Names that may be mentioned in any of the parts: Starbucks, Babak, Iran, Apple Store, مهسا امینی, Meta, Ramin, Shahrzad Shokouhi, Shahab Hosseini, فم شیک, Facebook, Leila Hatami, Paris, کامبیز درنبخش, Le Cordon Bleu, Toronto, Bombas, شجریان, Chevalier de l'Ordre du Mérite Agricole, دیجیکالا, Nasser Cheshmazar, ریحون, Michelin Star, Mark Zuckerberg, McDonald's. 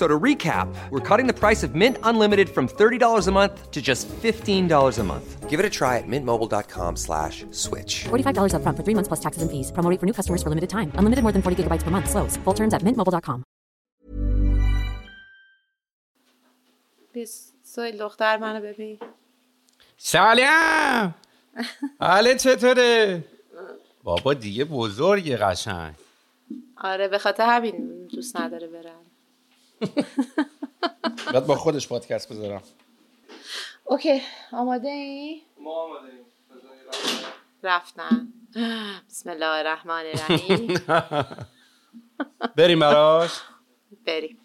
So to recap, we're cutting the price of Mint Unlimited from $30 a month to just $15 a month. Give it a try at mintmobile.com/switch. $45 up front for 3 months plus taxes and fees. Promo rate for new customers for limited time. Unlimited more than 40 gigabytes per month. Slows full terms at mintmobile.com. سایل دختر منو ببین. سلام. حالت چطوره؟ بابا دیگه بزرگه قشنگ. آره به خاطر همین دوست نداره برم. بعد با خودش پادکست بذارم. اوکی آماده ای؟ ما آماده ایم. رفتن. بسم الله الرحمن الرحیم. بریم براش. بریم.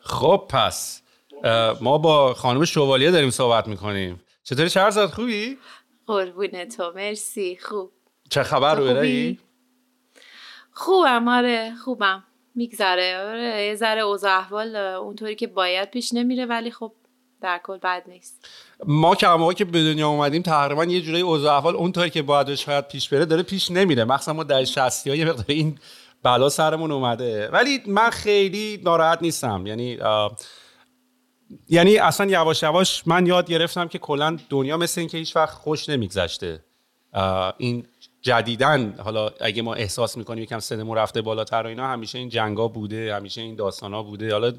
خب پس ما با خانم شوالیه داریم صحبت میکنیم. چطوری شهرزاد خوبی؟ قربون تو مرسی خوب. چه خبر روی؟ خوبم آره خوبم. میگذره یه ذره اوضاع احوال اونطوری که باید پیش نمیره ولی خب در کل بد نیست. ما که همه که به دنیا اومدیم تقریبا یه جوری اوضاع احوال اونطوری که باید شاید پیش بره داره پیش نمیره. مخصوصا ما در 60 ها یه مقدار این بلا سرمون اومده ولی من خیلی ناراحت نیستم. یعنی اصلا یواش یواش من یاد گرفتم که کلا دنیا مثل این که هیچ وقت خوش نمیگذشته. این جدیدن حالا اگه ما احساس میکنیم یکم سنمون رفته بالاتر و اینا همیشه این جنگا بوده همیشه این داستانا بوده. حالا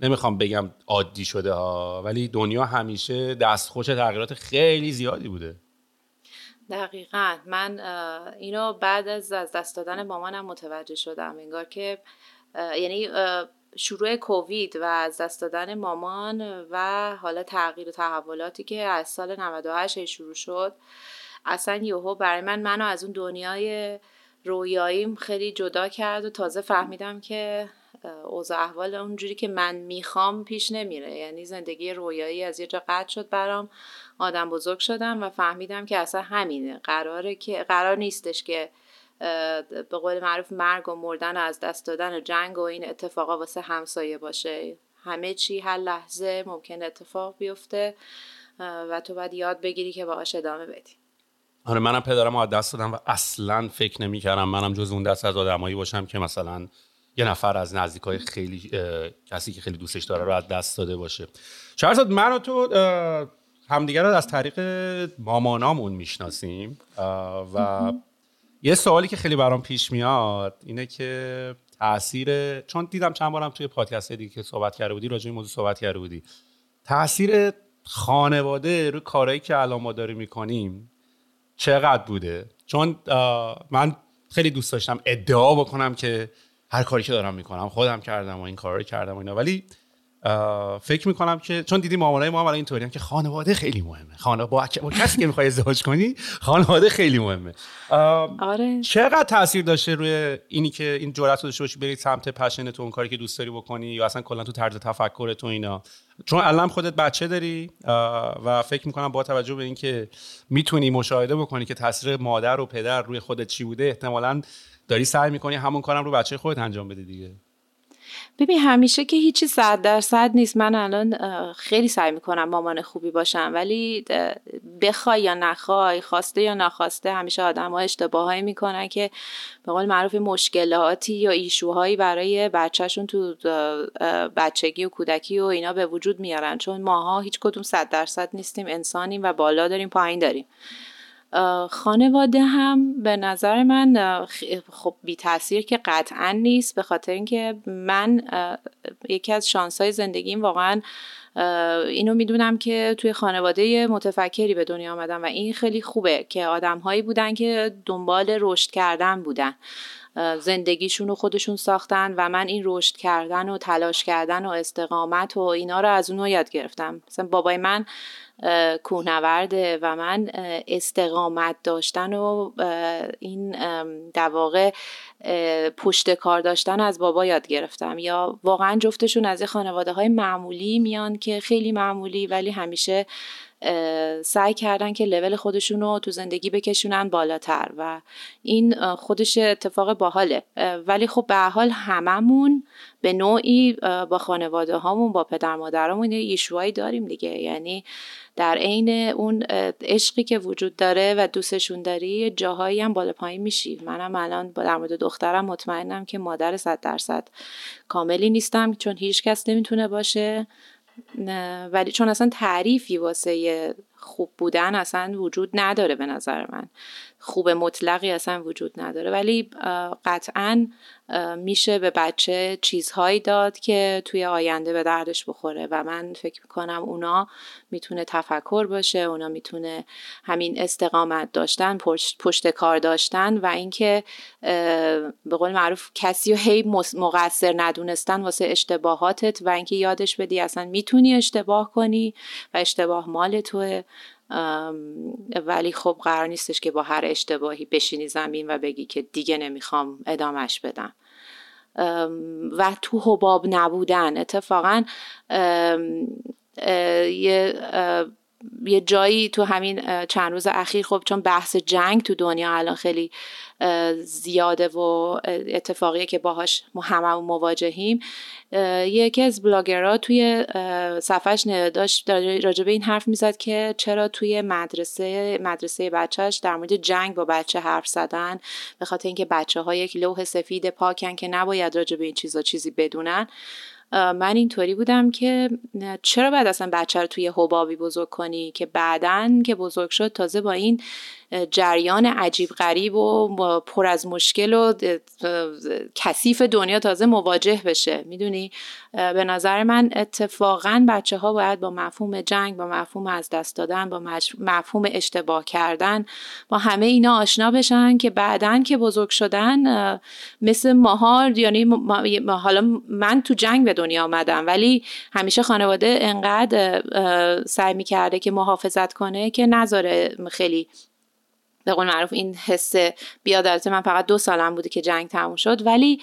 نمیخوام بگم عادی شده ها ولی دنیا همیشه دستخوش تغییرات خیلی زیادی بوده. دقیقاً من اینو بعد از دست دادن مامانم متوجه شدم. انگار که یعنی شروع کووید و از دست دادن مامان و حالا تغییر و تحولاتی که از سال 98 شروع شد اصلا یهو برای منو از اون دنیای رویاییم خیلی جدا کرد و تازه فهمیدم که اوضاع احوال اونجوری که من میخوام پیش نمیره. یعنی زندگی رویایی از یه جا قطع شد برام. آدم بزرگ شدم و فهمیدم که اصلا همینه. قرار نیستش که به قول معروف مرگ و مردن و از دست دادن و جنگ و این اتفاقا واسه همسایه باشه. همه چی هر لحظه ممکن اتفاق بیفته و تو باید یاد بگیری که باهاش ادامه بدی. آره منم پدرم از دست دادم و اصلا فکر نمی‌کردم منم جز اون دست از آدمایی باشم که مثلا یه نفر از نزدیکای خیلی کسی که خیلی دوستش داره رو از دست داده باشه. شهرزاد من و تو همدیگر رو از طریق مامانامون میشناسیم و یه سوالی که خیلی برام پیش میاد اینه که تأثیر چون دیدم چند بارم توی پادکست دیگه که صحبت کرده بودی راجع به موضوع صحبت کرده بودی تأثیر خانواده رو کارهایی که الان ما داریم می‌کنیم چقدر بوده؟ چون من خیلی دوست داشتم ادعا بکنم که هر کاری که دارم میکنم خودم کردم و این کار رو کردم و اینا ولی فکر میکنم که چون دیدی مامانای ما هم الان اینطوریان که خانواده خیلی مهمه. با کسی که میخوای ازدواج کنی خانواده خیلی مهمه. آره. چقدر تاثیر داشته روی اینی که این جرأت رو داشته باشی بری سمت پشن تو اون کاری که دوست داری بکنی یا اصلا کلا تو طرز تفکر تو اینا؟ چون الان خودت بچه داری و فکر میکنم با توجه به اینکه میتونی مشاهده بکنی که تاثیر مادر و پدر روی خودت چی بوده احتمالاً داری سعی میکنی همون کارم رو بچه خودت انجام بدی دیگه. ببین همیشه که هیچی 100% نیست. من الان خیلی سعی میکنم مامان خوبی باشم، ولی بخوای یا نخوای، خواسته یا نخواسته، همیشه آدم ها اشتباهایی میکنن که به قول معروف مشکلاتی یا ایشوهایی برای بچهشون تو بچگی و کودکی و اینا به وجود میارن، چون ماها هیچ کدوم 100% نیستیم، انسانیم و بالا داریم پایین داریم. خانواده هم به نظر من خب بی تاثیر که قطعا نیست، به خاطر اینکه من یکی از شانس‌های زندگیم واقعا اینو میدونم که توی خانواده متفکری به دنیا آمدم و این خیلی خوبه که آدم‌هایی بودن که دنبال رشد کردن بودن، زندگیشون رو خودشون ساختن و من این رشد کردن و تلاش کردن و استقامت و اینا رو از اونها یاد گرفتم. مثلا بابای من کوهنورده و من استقامت داشتن و این در واقع پشت کار داشتن از بابا یاد گرفتم. یا واقعا جفتشون از خانواده‌های معمولی میان که خیلی معمولی، ولی همیشه سعی کردن که لول خودشون رو تو زندگی بکشونن بالاتر و این خودش اتفاق باحاله. ولی خب به هر حال هممون به نوعی با خانواده هامون، با پدر مادرامون ایشوهایی داریم دیگه. یعنی در عین اون عشقی که وجود داره و دوستشون داری، جاهایی هم بالا پایین میشی. منم الان در مورد دخترم مطمئنم که مادر 100% کاملی نیستم، چون هیچ کس نمیتونه باشه، نه، ولی چون اصلا تعریفی واسه خوب بودن اصلا وجود نداره. به نظر من خوب مطلقی اصلا وجود نداره، ولی قطعا میشه به بچه چیزهایی داد که توی آینده به دردش بخوره و من فکر میکنم اونا میتونه تفکر باشه، اونا میتونه همین استقامت داشتن، پشت کار داشتن و اینکه به قول معروف کسی رو هی مقصر ندونستن واسه اشتباهاتت و اینکه یادش بدی اصلا میتونی اشتباه کنی و اشتباه مال توه، ولی خب قرار نیستش که با هر اشتباهی بشینی زمین و بگی که دیگه نمیخوام ادامهش بدم. و تو حباب نبودن اتفاقا یه جایی تو همین چند روز اخیر، خب چون بحث جنگ تو دنیا الان خیلی زیاده و اتفاقیه که باهاش همه مواجهیم، یکی از بلاگرها توی صفحش نداشت راجع به این حرف میزد که چرا توی مدرسه بچهش در مورد جنگ با بچه حرف زدن، به خاطر اینکه بچه‌ها یک لوح سفید پاکن که نباید راجع به این چیزا چیزی بدونن. من اینطوری بودم که چرا باید اصلا بچه رو توی حبابی بزرگ کنی که بعدن که بزرگ شد تازه با این جریان عجیب غریب و پر از مشکل و کثیف دنیا تازه مواجه بشه. میدونی به نظر من اتفاقا بچه ها باید با مفهوم جنگ، با مفهوم از دست دادن، با مفهوم اشتباه کردن، با همه اینا آشنا بشن که بعدن که بزرگ شدن مثل ماها، یعنی حالا من تو جنگ به دنیا آمدم ولی همیشه خانواده انقدر سعی میکرده که محافظت کنه که نذاره خیلی به قول معروف این حس بیاد. البته من فقط 2 سالم بوده که جنگ تموم شد، ولی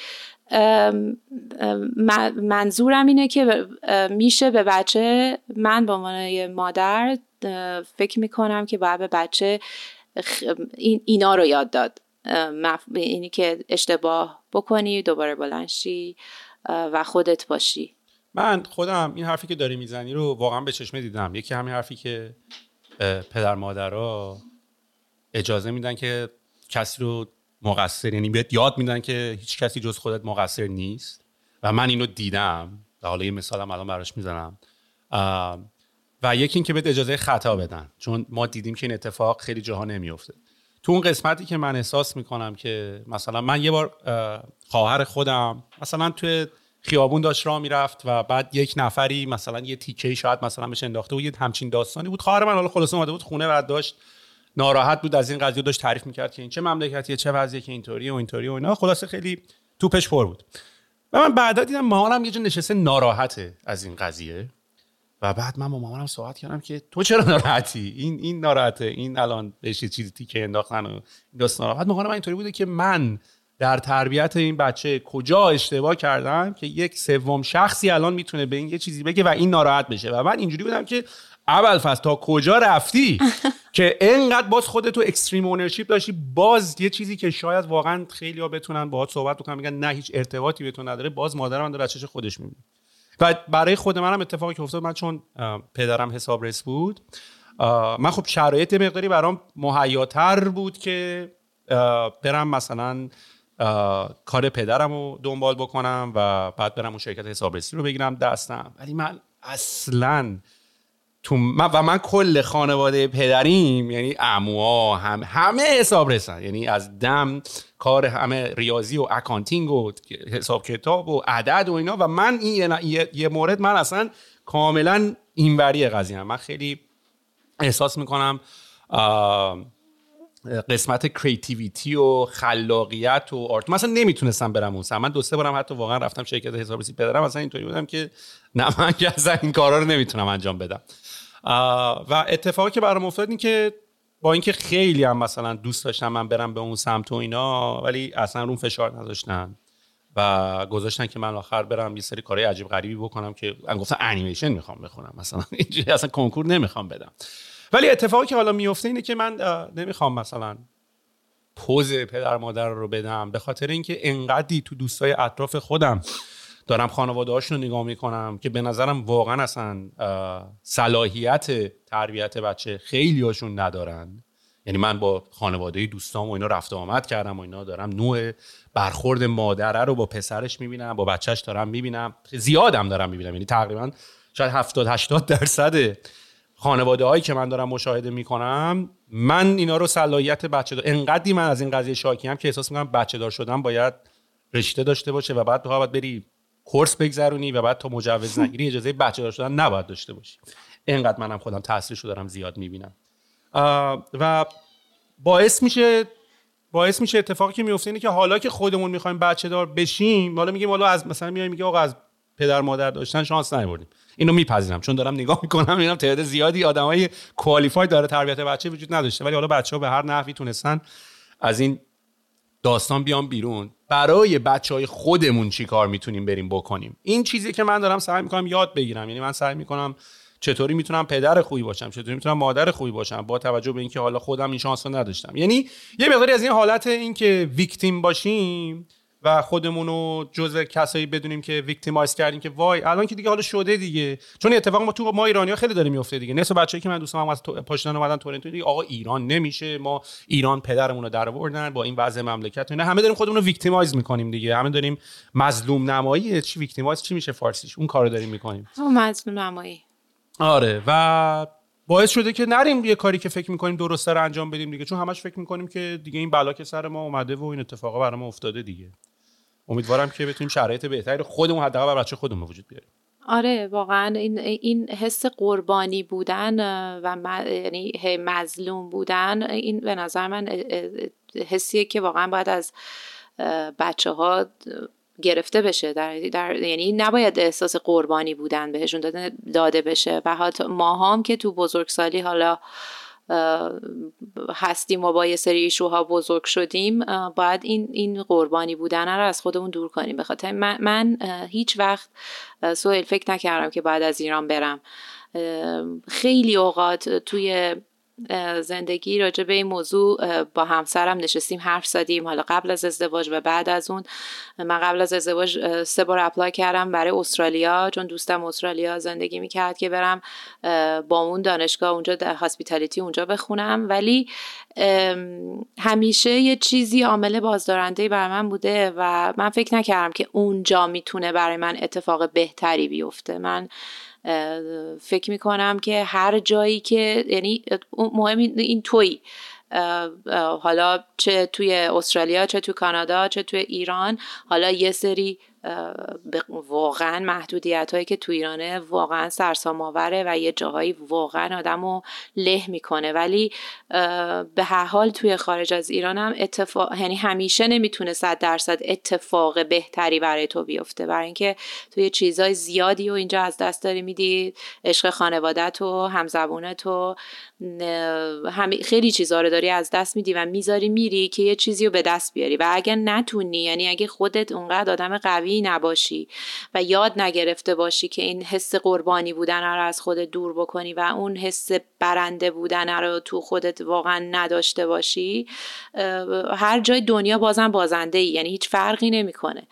منظورم اینه که میشه به بچه، من به عنوان مادر فکر میکنم که باید به بچه اینا رو یاد داد، اینی که اشتباه بکنی دوباره بلند شی و خودت باشی. من خودم این حرفی که داری میزنی رو واقعا به چشمه دیدم. یکی همین حرفی که پدر مادرها اجازه میدن که کسی رو مقصر، یعنی بهت یاد میدن که هیچ کسی جز خودت مقصر نیست و من اینو دیدم و حالا یه مثالم الان براش میزنم. و یکی این که بهت اجازه خطا بدن، چون ما دیدیم که این اتفاق خیلی جاها نمیفته. تو اون قسمتی که من احساس میکنم که مثلا من یه بار خواهر خودم مثلا توی خیابون داشت راه میرفت و بعد یک نفری مثلا یه تیکه‌ای شاید مثلا بهش انداخته بود، یه همچین داستانی بود. خواهر من حالا خلاص اومده بود خونه و داشت ناراحت بود از این قضیه، داشت تعریف میکرد که این چه مملکتیه، چه وضعیه که اینطوریه و اینطوریه و اینا. خلاصه خیلی توپش پر بود و من بعدا دیدم مامانم یه جا نشسته ناراحته از این قضیه و بعد من با مامانم صحبت کردم که تو چرا ناراحتی، این ناراحته، این الان بهش چیزی تیکه انداختن و داستان ناراحت. مامانم اینطوری بوده که من در تربیت این بچه کجا اشتباه کردم که یک سوم شخصی الان میتونه به این یه چیزی بگه و این ناراحت بشه. و من اینجوری بودم که ابوالفضل تا کجا رفتی که اینقدر باز خودت تو اکستریم اونرشیپ داشتی؟ باز یه چیزی که شاید واقعا خیلی‌ها بتونن باهات صحبت بکنن میگن نه هیچ ارتباطی بهتون نداره، باز مادر من داره بچه‌ش خودش می‌بینه. و برای خود منم اتفاقی که افتاد، من چون پدرم حسابرس بود، من خب شرایط مقداری برام مهیاتر بود که برم مثلا کار پدرم رو دنبال بکنم و بعد برم اون شرکت حسابرسی رو بگیرم دستم. ولی من اصلاً من کل خانواده پدریم، یعنی عموها همه حسابرسن، یعنی از دم کار همه ریاضی و اکانتینگ و حساب کتاب و عدد و اینا. و من این یه مورد، من اصلا کاملا اینوری قضیه هم. من خیلی احساس میکنم قسمت کریتیویتی و خلاقیت و آرت مثلا نمیتونستم برم اون سمت. من دو سه بارم حتی واقعا رفتم شرکت حسابرسی پدرم، مثلا اینطوری بودم که نه من که اصلا این کارا رو نمیتونم انجام بدم. و اتفاقی که برام افتاد این که با اینکه خیلی هم مثلا دوست داشتم من برم به اون سمت و اینا، ولی اصلا اون فشار نذاشتن و گذاشتن که من آخر برم یه سری کارهای عجیب غریبی بکنم که من گفتم انیمیشن میخوام بخونم مثلا، اینجوری اصلا کنکور نمیخوام بدم. ولی اتفاقی که حالا میفته اینه که من نمیخوام مثلا پوز پدر مادر رو بدم، به خاطر اینکه انقدری تو دوستای اطراف خودم دارم خانواده هاشون رو نگاه میکنم که به نظرم واقعا اصلا صلاحیت تربیت بچه خیلی هاشون ندارن. یعنی من با خانواده دوستام و اینا رفت و آمد کردم و اینا، دارم نوع برخورد مادره رو با پسرش میبینم، با بچهش دارم میبینم، زیادم دارم میبینم. یعنی تقریبا شاید 70-80% خانواده هایی که من دارم مشاهده میکنم، من اینا رو صلاحیت بچه دار، انقدری من از این قضیه شاکیم که احساس میکنم بچه دار شدن باید رشته داشته باشه و بعد باید بری کورس بگذرونی و بعد تا مجوز نگیری اجازه بچه دار شدن نباید داشته باشی. اینقدر منم خودم تاثیرش رو دارم زیاد میبینم و باعث میشه اتفاقی که میفته اینه که حالا که خودمون میخوایم بچه دار بشیم، حالا میگیم حالا از مثلا میایم میگه آقا از پدر مادر داشتن شانس نمیبردیم. اینو میپذیرم چون دارم نگاه میکنم میبینم تعداد زیادی آدمای کوالیفاید داره تربیت بچه وجود نداشته، ولی حالا بچه‌ها به هر نحوی تونستن از این داستان بیان بیرون. برای بچهای خودمون چی کار میتونیم بریم بکنیم؟ این چیزی که من دارم سعی میکنم یاد بگیرم. یعنی من سعی میکنم چطوری میتونم پدر خوبی باشم، چطوری میتونم مادر خوبی باشم، با توجه به اینکه حالا خودم این شانس رو نداشتم. یعنی یه مقداری از این حالت اینکه ویکتیم باشیم و خودمون رو جزء کسایی بدونیم که ویکتیمایز کردیم که وای الان که دیگه حالا شده دیگه. چون اتفاق ما تو ما ایرانی‌ها خیلی داره میفته دیگه. نصف بچه‌ای که من دوستام از پاشدن اومدن تورنتو دیگه آقا ایران نمیشه، ما ایران پدرمون رو درآوردن با این وضع مملکت و اینا، همه داریم خودمون رو ویکتیمایز می‌کنیم دیگه، همه داریم مظلوم نمایی، چی ویکتیمایز چی میشه فارسیش، اون کارو داریم می‌کنیم، مظلوم نمایی. آره، و باعث شده که نریم یه کاری که فکر می‌کنیم درسته رو انجام بدیم دیگه، چون همش فکر می‌کنیم که دیگه این بلا که سر ما اومده و این اتفاقا برام افتاده دیگه. امیدوارم که بتونیم شرایط بهتری خودمون حداقل برای بچه خودمون وجود بیاریم. آره واقعا این حس قربانی بودن و یعنی مظلوم بودن، این به نظر من حسیه که واقعا باید از بچه‌ها گرفته بشه. در یعنی نباید احساس قربانی بودن بهشون داده بشه. و حتی ما هم که تو بزرگسالی حالا هستیم و با یه سری ایشوها بزرگ شدیم، باید این قربانی بودن رو از خودمون دور کنیم. به خاطر من هیچ وقت سوال فکر نکردم که بعد از ایران برم. خیلی اوقات توی زندگی راجع به این موضوع با همسرم نشستیم حرف زدیم، حالا قبل از ازدواج و بعد از اون. من قبل از ازدواج 3 بار اپلای کردم برای استرالیا، چون دوستم استرالیا زندگی میکرد که برم با اون دانشگاه اونجا هاسپیتالیتی اونجا بخونم. ولی همیشه یه چیزی عامل بازدارنده برای من بوده و من فکر نکردم که اونجا میتونه برای من اتفاق بهتری بیفته. من فکر میکنم که هر جایی که یعنی مهم این تویی، حالا چه توی استرالیا چه توی کانادا چه توی ایران، حالا یه سری واقعا محدودیت هایی که تو ایرانه واقعا سرسام‌آوره و یه جاهایی واقعا آدمو له میکنه، ولی به هر حال توی خارج از ایران هم اتفاق، یعنی همیشه نمیتونه 100% اتفاق بهتری برای تو بیفته، برای اینکه توی چیزای زیادی و اینجا از دست داری میدی، عشق خانواده‌ت و همزبونت و خیلی چیزا رو داری از دست میدی و میذاری میری که یه چیزی رو به دست بیاری. و اگه نتونی، یعنی اگه خودت اونقدر آدم قوی عصبی نباشی و یاد نگرفته باشی که این حس قربانی بودن رو از خودت دور بکنی و اون حس برنده بودن رو تو خودت واقعا نداشته باشی، هر جای دنیا بازم بازنده‌ای، یعنی هیچ فرقی نمی‌کنه.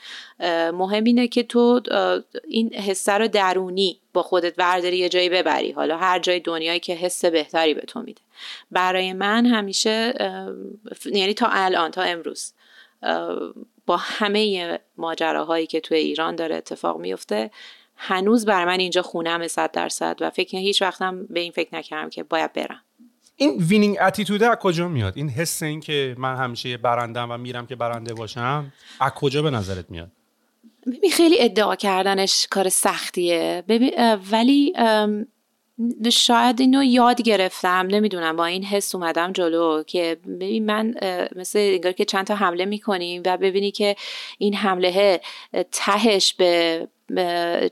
مهم اینه که تو این حس رو درونی با خودت ورداری، یه جایی ببری، حالا هر جای دنیایی که حس بهتری به تو میده. برای من همیشه، یعنی تا الان، تا امروز، با همه ماجراهایی که توی ایران داره اتفاق میفته، هنوز برای من اینجا خونم 100% و فکر هیچ وقتم به این فکر نکردم که باید برم. این وینینگ اتیتود از کجا میاد؟ این حس این که من همیشه برندم و میرم که برنده باشم از کجا به نظرت میاد؟ ببین خیلی ادعا کردنش کار سختیه، ولی شاید اینو یاد گرفتم، نمیدونم، با این حس اومدم جلو که ببین من مثل انگار که چند تا حمله میکنیم و ببینی که این حمله تهش به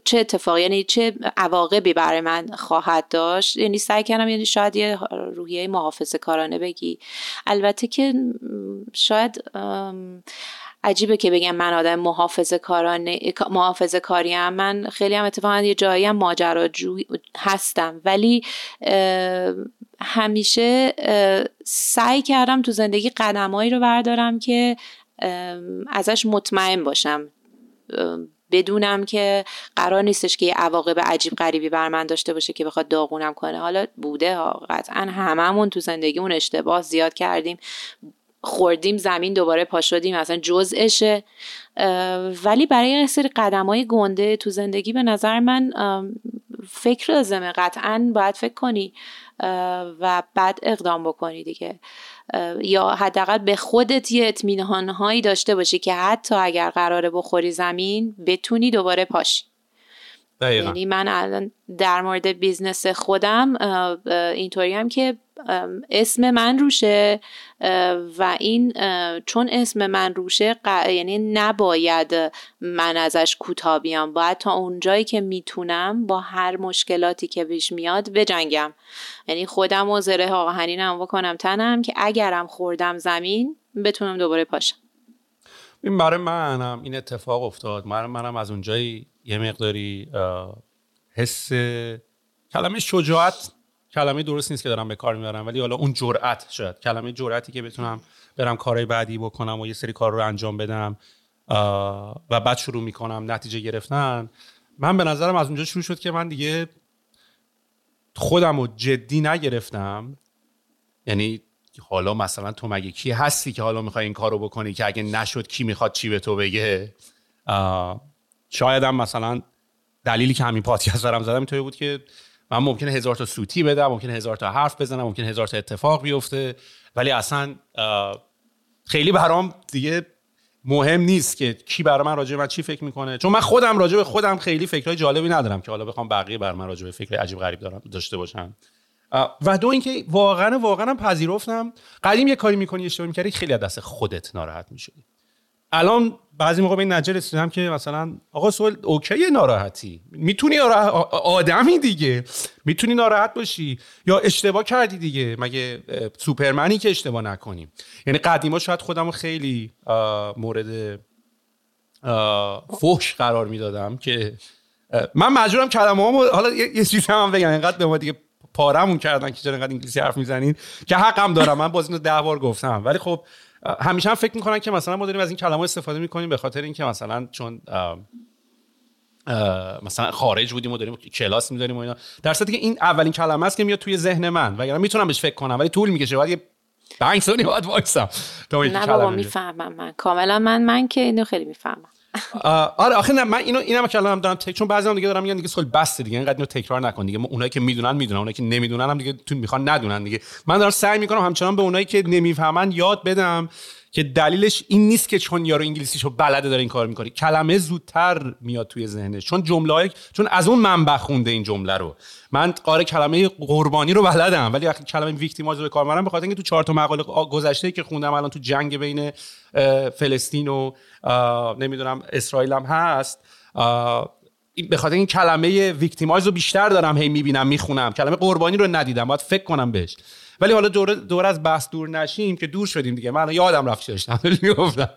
چه اتفاقی، یعنی چه عواقبی برای من خواهد داشت. یعنی سعی کردم، یعنی شاید یه روحیه محافظه‌کارانه بگی. البته که شاید عجیبه که بگم من آدم محافظه‌کاریم، من خیلی هم اتفاقا یه جایی هم ماجراجو هستم، ولی همیشه سعی کردم تو زندگی قدمایی رو بردارم که ازش مطمئن باشم، بدونم که قرار نیستش که یه عواقب عجیب غریبی بر من داشته باشه که بخواد داغونم کنه. حالا بوده ها، قطعا هممون تو زندگیمون اشتباه زیاد کردیم، خوردیم زمین دوباره پا شدیم، اصلا جزءشه، ولی برای یه سری قدم‌های گنده تو زندگی به نظر من فکر لازمه، قطعاً باید فکر کنی و بعد اقدام بکنی دیگه، یا حداقل به خودت یه اطمینان‌هایی داشته باشی که حتی اگر قراره بخوری زمین بتونی دوباره پاشی. یعنی من الان در مورد بیزنس خودم اینطوری هم که اسم من روشه و این چون اسم من روشه یعنی نباید من ازش کوتاه بیام، باید تا اونجایی که میتونم با هر مشکلاتی که پیش میاد بجنگم، یعنی خودم و زره آهنینم بکنم تنم که اگرم خوردم زمین بتونم دوباره پاشم. این برای منم این اتفاق افتاد، منم از اونجایی یه مقداری حس، کلمه شجاعت کلمه درست نیست که دارم به کار میبرم، ولی حالا اون جرأت، شاید کلمه جرأتی که بتونم برم کارهای بعدی بکنم و یه سری کار رو انجام بدم و بعد شروع میکنم نتیجه گرفتن. من به نظرم از اونجا شروع شد که من دیگه خودم رو جدی نگرفتم، یعنی حالا مثلا تو مگه کی هستی که حالا میخوای این کار رو بکنی که اگه نشد کی میخواد چی به تو بگه؟ شاید هم مثلا دلیلی که همین پادکست برام زدم اینطوری بود که من ممکنه 1000 تا سوتی بدم، ممکنه 1000 تا حرف بزنم، ممکنه 1000 تا اتفاق بیفته، ولی اصلا خیلی برام دیگه مهم نیست که کی برای من راجع به من چی فکر میکنه، چون من خودم راجع به خودم خیلی فکرای جالبی ندارم که حالا بخوام بقیه برای من راجع به فکر عجیب غریب داشته باشن. و دو اینکه واقعا پذیرفتم قدیم یه کاری میکنی اشتباه میکردی خیلی از دست خودت ناراحت میشدی. الان بعضی موقع به این نتیجه رسیدم که مثلا آقا سوال اوکی، ناراحتی میتونی، آدمی دیگه میتونی ناراحت باشی، یا اشتباه کردی دیگه، مگه سوپرمنی که اشتباه نکنیم. یعنی قدیما شاید خودمو خیلی مورد فحش قرار میدادم که من مجبورم کلمه‌هامو، حالا یه چیزی هم بگم، اینقدر به ما دیگه پارمون کردن که چرا اینقدر انگلیسی حرف میزنین که حقم دارم، من باز اینو 10 بار گفتم، ولی خب همیشه هم فکر میکنن که مثلا ما داریم از این کلمه استفاده میکنیم به خاطر اینکه مثلا چون مثلا خارج بودیم و داریم کلاس میداریم و اینا، در صورتی که این اولین کلمه است که میاد توی ذهن من، وگرنه میتونم بهش فکر کنم ولی طول میکشه، بعد یه 5 ثانیه بعد وایسم. نه بابا میفهمم، من کاملا من که اینو خیلی میفهمم. آره آخه نه، من اینم کلام دارم تک، چون بعضیام دیگه دارم میگن دیگه سول بس دیگه، اینقدر اینو تکرار نکن دیگه، اونایی که میدونن، اونایی که نمیدونن هم دیگه تو میخوان ندونن دیگه. من دارم سعی میکنم همچنان به اونایی که نمیفهمن یاد بدم که دلیلش این نیست که چون یارو انگلیسیشو بلده داره این کار میکنه، کلمه زودتر میاد توی ذهنش، چون جمله‌ای، چون از اون منبع خونده این جمله رو. من قاره کلمه قربانی رو بلدم، ولی وقتی کلمه ویکتیماژ رو به کار میبرم، به خاطر اینکه تو 4 تا مقاله گذشته که خوندم الان تو جنگ بین فلسطین و نمیدونم اسرائیل هم هست، به خاطر این کلمه ویکتیماژ رو بیشتر دارم هی میبینم میخونم، کلمه قربانی رو ندیدم، باید فکر کنم بهش. ولی حالا دور از بحث دور نشیم که دور شدیم دیگه، من یادم رفت چی داشتم میگفتم.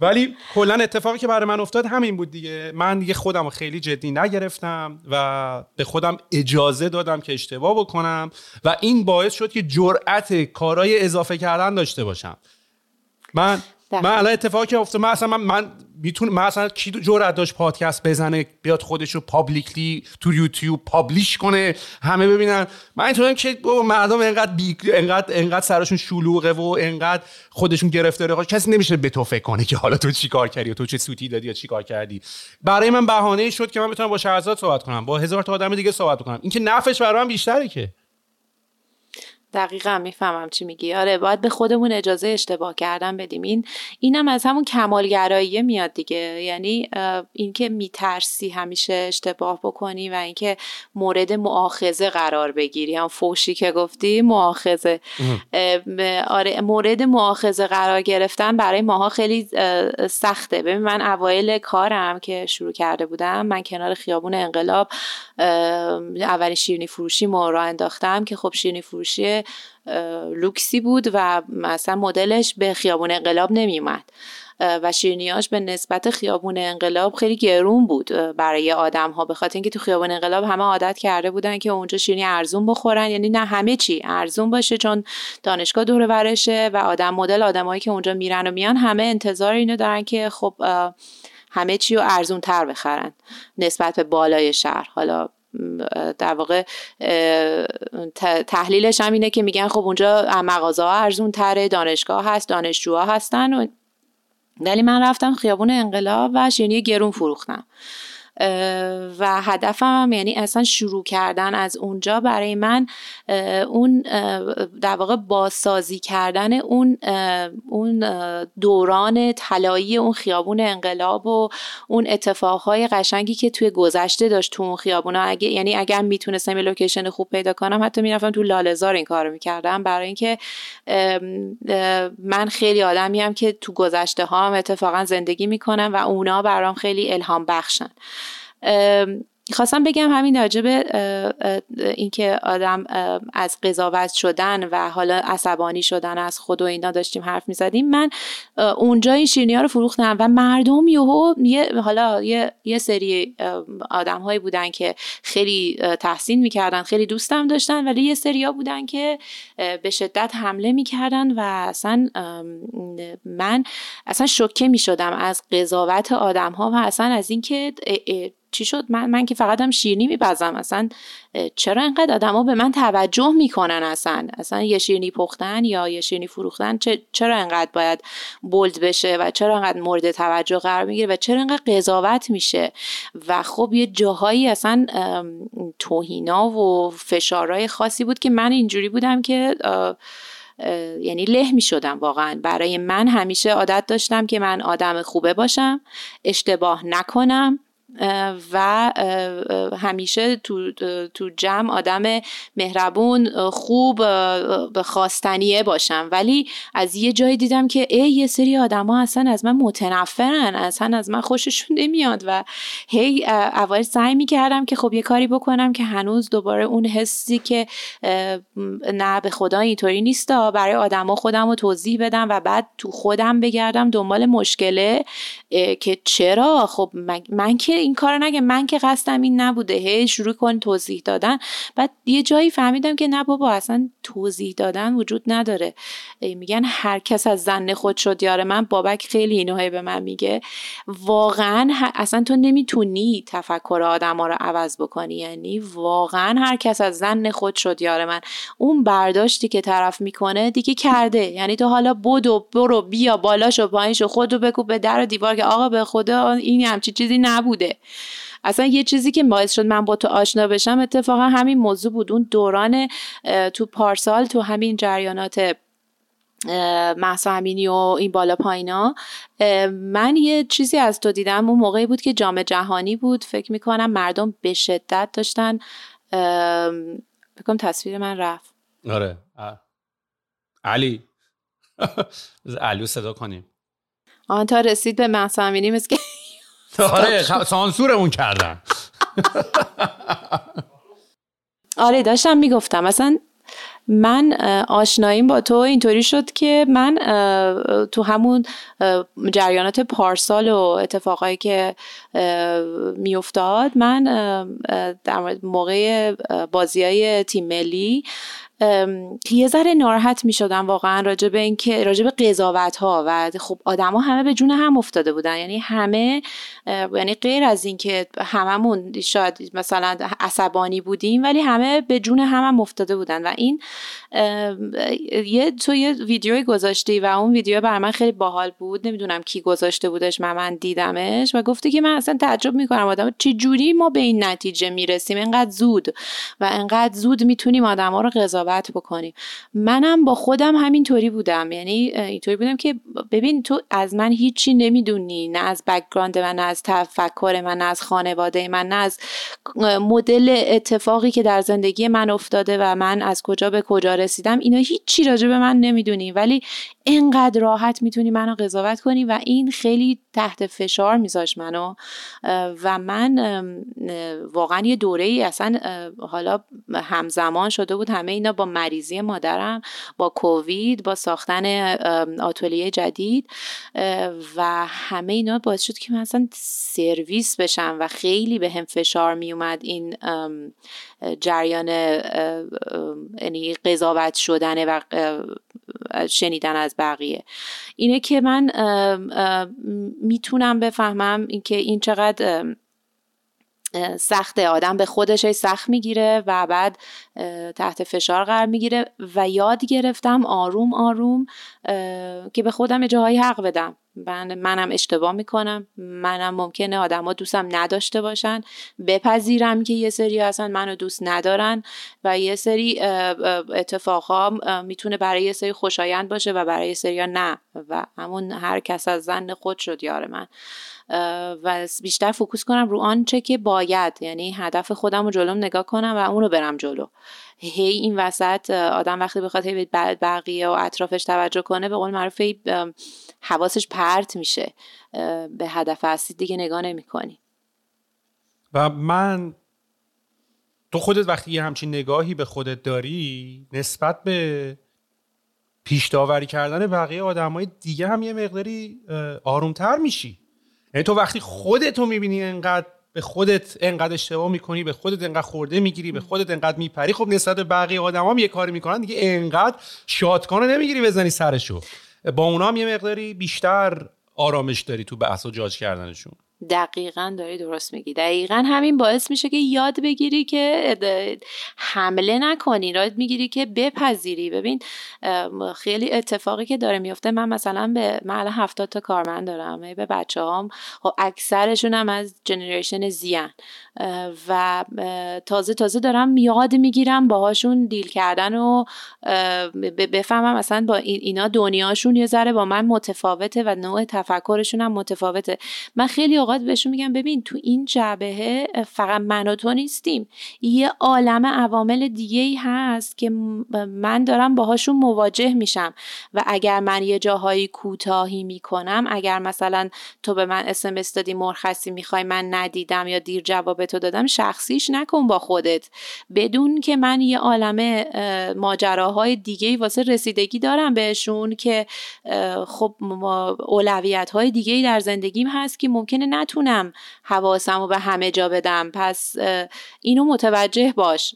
ولی کلا اتفاقی که برای من افتاد همین بود دیگه. من دیگه خودم رو خیلی جدی نگرفتم و به خودم اجازه دادم که اشتباه بکنم و این باعث شد که جرأت کارهای اضافه کردن داشته باشم. من الان اتفاقی که افتاد، من اصلا کی جرأت داشت پادکست بزنه، بیاد خودش رو پابلیکلی تو یوتیوب پابلیش کنه همه ببینن؟ من اینطوریم که مردم انقدر سرشون شلوغه و انقدر خودشون گرفتاره، کسی نمیشه به تو فکر کنه که حالا تو چی کار کردی و تو چه سوتی دادی یا چی کار کردی. برای من بهانه‌ای شد که من بتونم با شهرزاد صحبت کنم، با هزار تا آدم دیگه صحبت کنم. این که نفعش برام بیشتره که. دقیقاً میفهمم چی میگی. آره، باید به خودمون اجازه اشتباه کردن بدیم. اینم از همون کمالگرایی میاد دیگه. یعنی اینکه میترسی همیشه اشتباه بکنی و اینکه مورد مؤاخذه قرار بگیری، هم فوشی که گفتی مؤاخذه. آره، مورد مؤاخذه قرار گرفتن برای ماها خیلی سخته. ببین، من اوایل کارم که شروع کرده بودم، من کنار خیابون انقلاب اولین شیرینی فروشی ما را انداختم که خب شیرینی فروشی لوکسی بود و مثلا مدلش به خیابون انقلاب نمی اومد و شیرینیاش به نسبت خیابون انقلاب خیلی گرون بود برای آدم ها، به خاطر اینکه تو خیابون انقلاب همه عادت کرده بودن که اونجا شیرینی ارزون بخورن، یعنی نه همه چی ارزون باشه چون دانشگاه دور و برشه و آدمایی که اونجا میرن و میان همه انتظار اینو دارن که خب همه چی رو ارزون تر بخرن نسبت به بالای شهر. حالا در واقع تحلیلش هم اینه که میگن خب اونجا مغازه ها ارزون تره، دانشگاه هست، دانشجوها هستن. ولی من رفتم خیابون انقلاب و شیرینی گرون فروختم و هدفم یعنی اصلا شروع کردن از اونجا برای من اون در واقع بازسازی کردن اون دوران طلایی اون خیابون انقلاب و اون اتفاقهای قشنگی که توی گذشته داشت تو اون خیابونا. اگر میتونستم یه لوکیشن خوب پیدا کنم حتی میرفتم تو لاله‌زار این کارو میکردم، برای اینکه من خیلی آدمیم که تو گذشته ها هم اتفاقا زندگی میکنم و اونا برام خیلی الهام بخشن. خواستم بگم همین راجب این که آدم از قضاوت شدن و حالا عصبانی شدن از خود و اینا داشتیم حرف میزدیم. من اونجا این شیرینی ها رو فروختم و مردم یه سری آدم هایی بودن که خیلی تحسین میکردن، خیلی دوستم داشتن، ولی یه سری ها بودن که به شدت حمله میکردن و من شوکه میشدم از قضاوت آدم ها و اصلا از این که چی شد من که فقط هم شیرینی میپزم، اصلا چرا اینقدر آدما به من توجه میکنن؟ اصلا یه شیرینی پختن یا یه شیرینی فروختن چرا اینقدر باید بولد بشه و چرا اینقدر مورد توجه قرار میگیره و چرا اینقدر قضاوت میشه؟ و خب یه جاهایی اصلا توهینا و فشارهای خاصی بود که من اینجوری بودم که یعنی له می شدم واقعا. برای من همیشه عادت داشتم که من آدم خوبه باشم، اشتباه نکنم و همیشه تو جمع آدم مهربون، خوب، خواستنیه باشم. ولی از یه جایی دیدم که یه سری آدما اصلا از من متنفرن، اصلا از من خوششون نمیاد و هی اول سعی میکردم که خب یه کاری بکنم که هنوز دوباره اون حسی که نه به خدا اینطوری نیستا برای آدما خودمو توضیح بدم و بعد تو خودم بگردم دنبال مشکله که چرا خب من که این کارو نگم، من که قصدم این نبوده، هی شروع کن توضیح دادن. بعد یه جایی فهمیدم که نه بابا، اصلا توضیح دادن وجود نداره. میگن هر کس از ظن خود شد یار من. بابک خیلی اینو هی به من میگه. واقعا اصلا تو نمیتونی تفکر آدما رو عوض بکنی. یعنی واقعا هر کس از ظن خود شد یار من. اون برداشتی که طرف میکنه دیگه کرده. یعنی تو حالا برو بیا بالاشو پایینشو خودو بکوب به در و دیوار که آقا به خدا این همچین چیزی نبوده. اصلا یه چیزی که باعث شد من با تو آشنا بشم اتفاقا همین موضوع بود. اون دوران تو پارسال تو همین جریانات مهسا امینی و این بالا پایینا من یه چیزی از تو دیدم. اون موقعی بود که جام جهانی بود، فکر میکنم مردم به شدت داشتن بکنم تصویر من رفت. آره علی علیو صدا کنیم. آن تا رسید به مهسا امینی مثل آره سانسورمون کردن. آره داشتم میگفتم اصلا من آشناییم با تو اینطوری شد که من تو همون جریانات پارسال و اتفاقایی که میافتاد، من در موقع بازیای تیم ملی یه ذره ناراحت می شدم واقعا راجب قضاوت ها و خب آدم ها همه به جون هم افتاده بودن، یعنی همه، یعنی غیر از این که هممون شاید مثلا عصبانی بودیم ولی همه به جون هم افتاده بودن. و این تو یه ویدیوی گذاشتی و اون ویدیو برای من خیلی باحال بود، نمیدونم کی گذاشته بودش، من دیدمش و گفتی که من اصلا تعجب می کنم آدم چه جوری ما به این نتیجه می رسیم انقدر زود و انقدر زود میتونیم آدم ها رو قضاوت بکنیم. منم با خودم همینطوری بودم، یعنی اینطوری بودم که ببین تو از من هیچی نمیدونی، نه از بک‌گراند من، نه از تفکر من، نه از خانواده من، نه از مدل اتفاقی که در زندگی من افتاده و من از کجا به کجا رسیدم، اینا هیچی راجع به من نمیدونی، ولی اینقدر راحت میتونی منو قضاوت کنی و این خیلی تحت فشار میذاش منو. و من واقعا یه دوره‌ای اصلا، حالا همزمان شده بود همه اینا با مریضی مادرم، با کووید، با ساختن آتلیه جدید و همه اینا باعث شد که من اصلا سرویس بشم و خیلی به هم فشار میومد این جریان، یعنی قضاوت شدن و شنیدن از بقیه. اینه که من میتونم بفهمم اینکه این چقدر سخته، آدم به خودش سخت میگیره و بعد تحت فشار قرار میگیره و یاد گرفتم آروم آروم که به خودم جاهایی حق بدم. منم اشتباه میکنم، منم ممکنه آدم ها دوستم نداشته باشن، بپذیرم که یه سری اصلا منو دوست ندارن و یه سری اتفاقا میتونه برای یه سری خوشایند باشه و برای یه سری نه، و همون هر کس از زن خود شد یار من. و بیشتر فوکوس کنم رو آنچه که باید، یعنی هدف خودم رو جلوم نگاه کنم و اون رو برم جلو. این وسط آدم وقتی بخواد به بقیه و اطرافش توجه کنه، به قول معروف حواسش پرت میشه، به هدف اصلی دیگه نگاه نمی کنی. و من تو خودت وقتی یه همچین نگاهی به خودت داری نسبت به پیش داوری کردن بقیه آدمای دیگه هم یه مقداری آرومتر میشی. یعنی تو وقتی خودتو میبینی انقدر به خودت انقدر اشتباه میکنی، به خودت انقدر خورده میگیری، به خودت انقدر میپری، خب نسبت به بقیه آدمام یه کاری میکنن دیگه انقدر شاتگان نمیگیری بزنی سرشو، با اونا هم یه مقداری بیشتر آرامش داری تو بحث و جاج کردنشون. دقیقاً داری درست میگی. دقیقاً همین باعث میشه که یاد بگیری که حمله نکنی، یاد میگیری که بپذیری. ببین خیلی اتفاقی که داره میفته، من مثلا من 70 تا کارمند دارم، به بچه‌هام خب اکثرشون هم از جنریشن زیان و تازه دارم یاد میگیرم باهاشون دیل کردن و بفهمم مثلا با اینا دنیاشون یه ذره با من متفاوته و نوع تفکرشون هم متفاوته. من خیلی اوقات بهشون میگم ببین تو این جبهه فقط من و تو نیستیم، یه عالمه عوامل دیگه‌ای هست که من دارم باهاشون مواجه میشم و اگر من یه جاهایی کوتاهی میکنم، اگر مثلا تو به من SMS دادی مرخصی میخوای، من ندیدم یا دیر جواب تو دادم، شخصیش نکن با خودت، بدون که من یه عالمه ماجراهای دیگه‌ای واسه رسیدگی دارم بهشون که خب اولویت‌های دیگه‌ای در زندگیم هست که ممکنه نتونم حواسمو به همه جا بدم، پس اینو متوجه باش.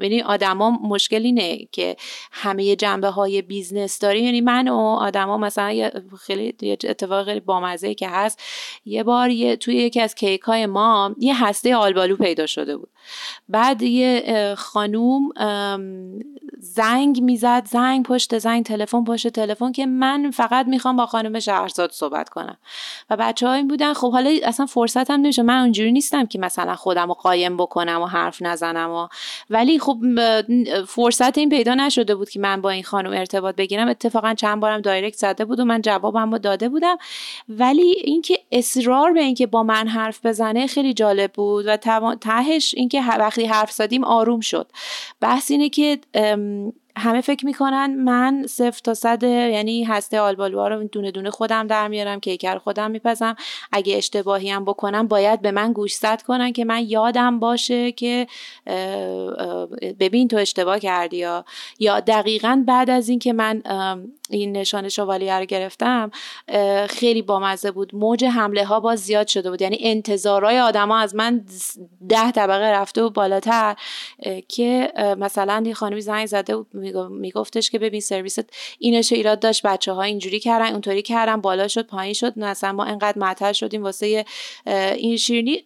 یعنی آدما مشکل اینه که همه جنبه‌های بیزنس داری، یعنی من و آدما مثلا خیلی اتفاق خیلی بامزه که هست، یه بار توی یکی از کیک‌های ما یه هسته آلبالو پیدا شده بود، بعد یه خانوم زنگ میزد، زنگ پشت زنگ، تلفن پشت تلفن که من فقط میخوام با خانم شهرزاد صحبت کنم و بچه‌ها این بودن. خب حالا اصلا فرصتم نمیشه، من اونجوری نیستم که مثلا خودم رو قایم بکنم و حرف نزنم ولی خب فرصت این پیدا نشده بود که من با این خانم ارتباط بگیرم. اتفاقا چند بارم دایرکت زده بود و من جوابمو داده بودم، ولی اینکه اصرار به اینکه با من حرف بزنه خیلی جالب بود و تهش اینکه وقتی حرف زدیم آروم شد. بحث اینه که همه فکر میکنن من 0 تا 100 یعنی هسته آلبالوها رو دونه دونه خودم در میارم، کیکر خودم میپزم، اگه اشتباهی هم بکنم باید به من گوشزد کنن که من یادم باشه که ببین تو اشتباه کردی، یا دقیقاً بعد از این که من این نشانه شوالیه رو گرفتم خیلی بامزه بود، موج حمله ها باز زیاد شده بود، یعنی انتظارهای آدما از من 10 طبقه رفته و بالاتر، که مثلا یه خانمی زنگ زده و میگفتش که ببین سرویست اینش ایراد داشت، بچه ها اینجوری کردن اونطوری کردن، بالا شد پایین شد، مثلا ما انقدر معطل شدیم واسه این شیرینی.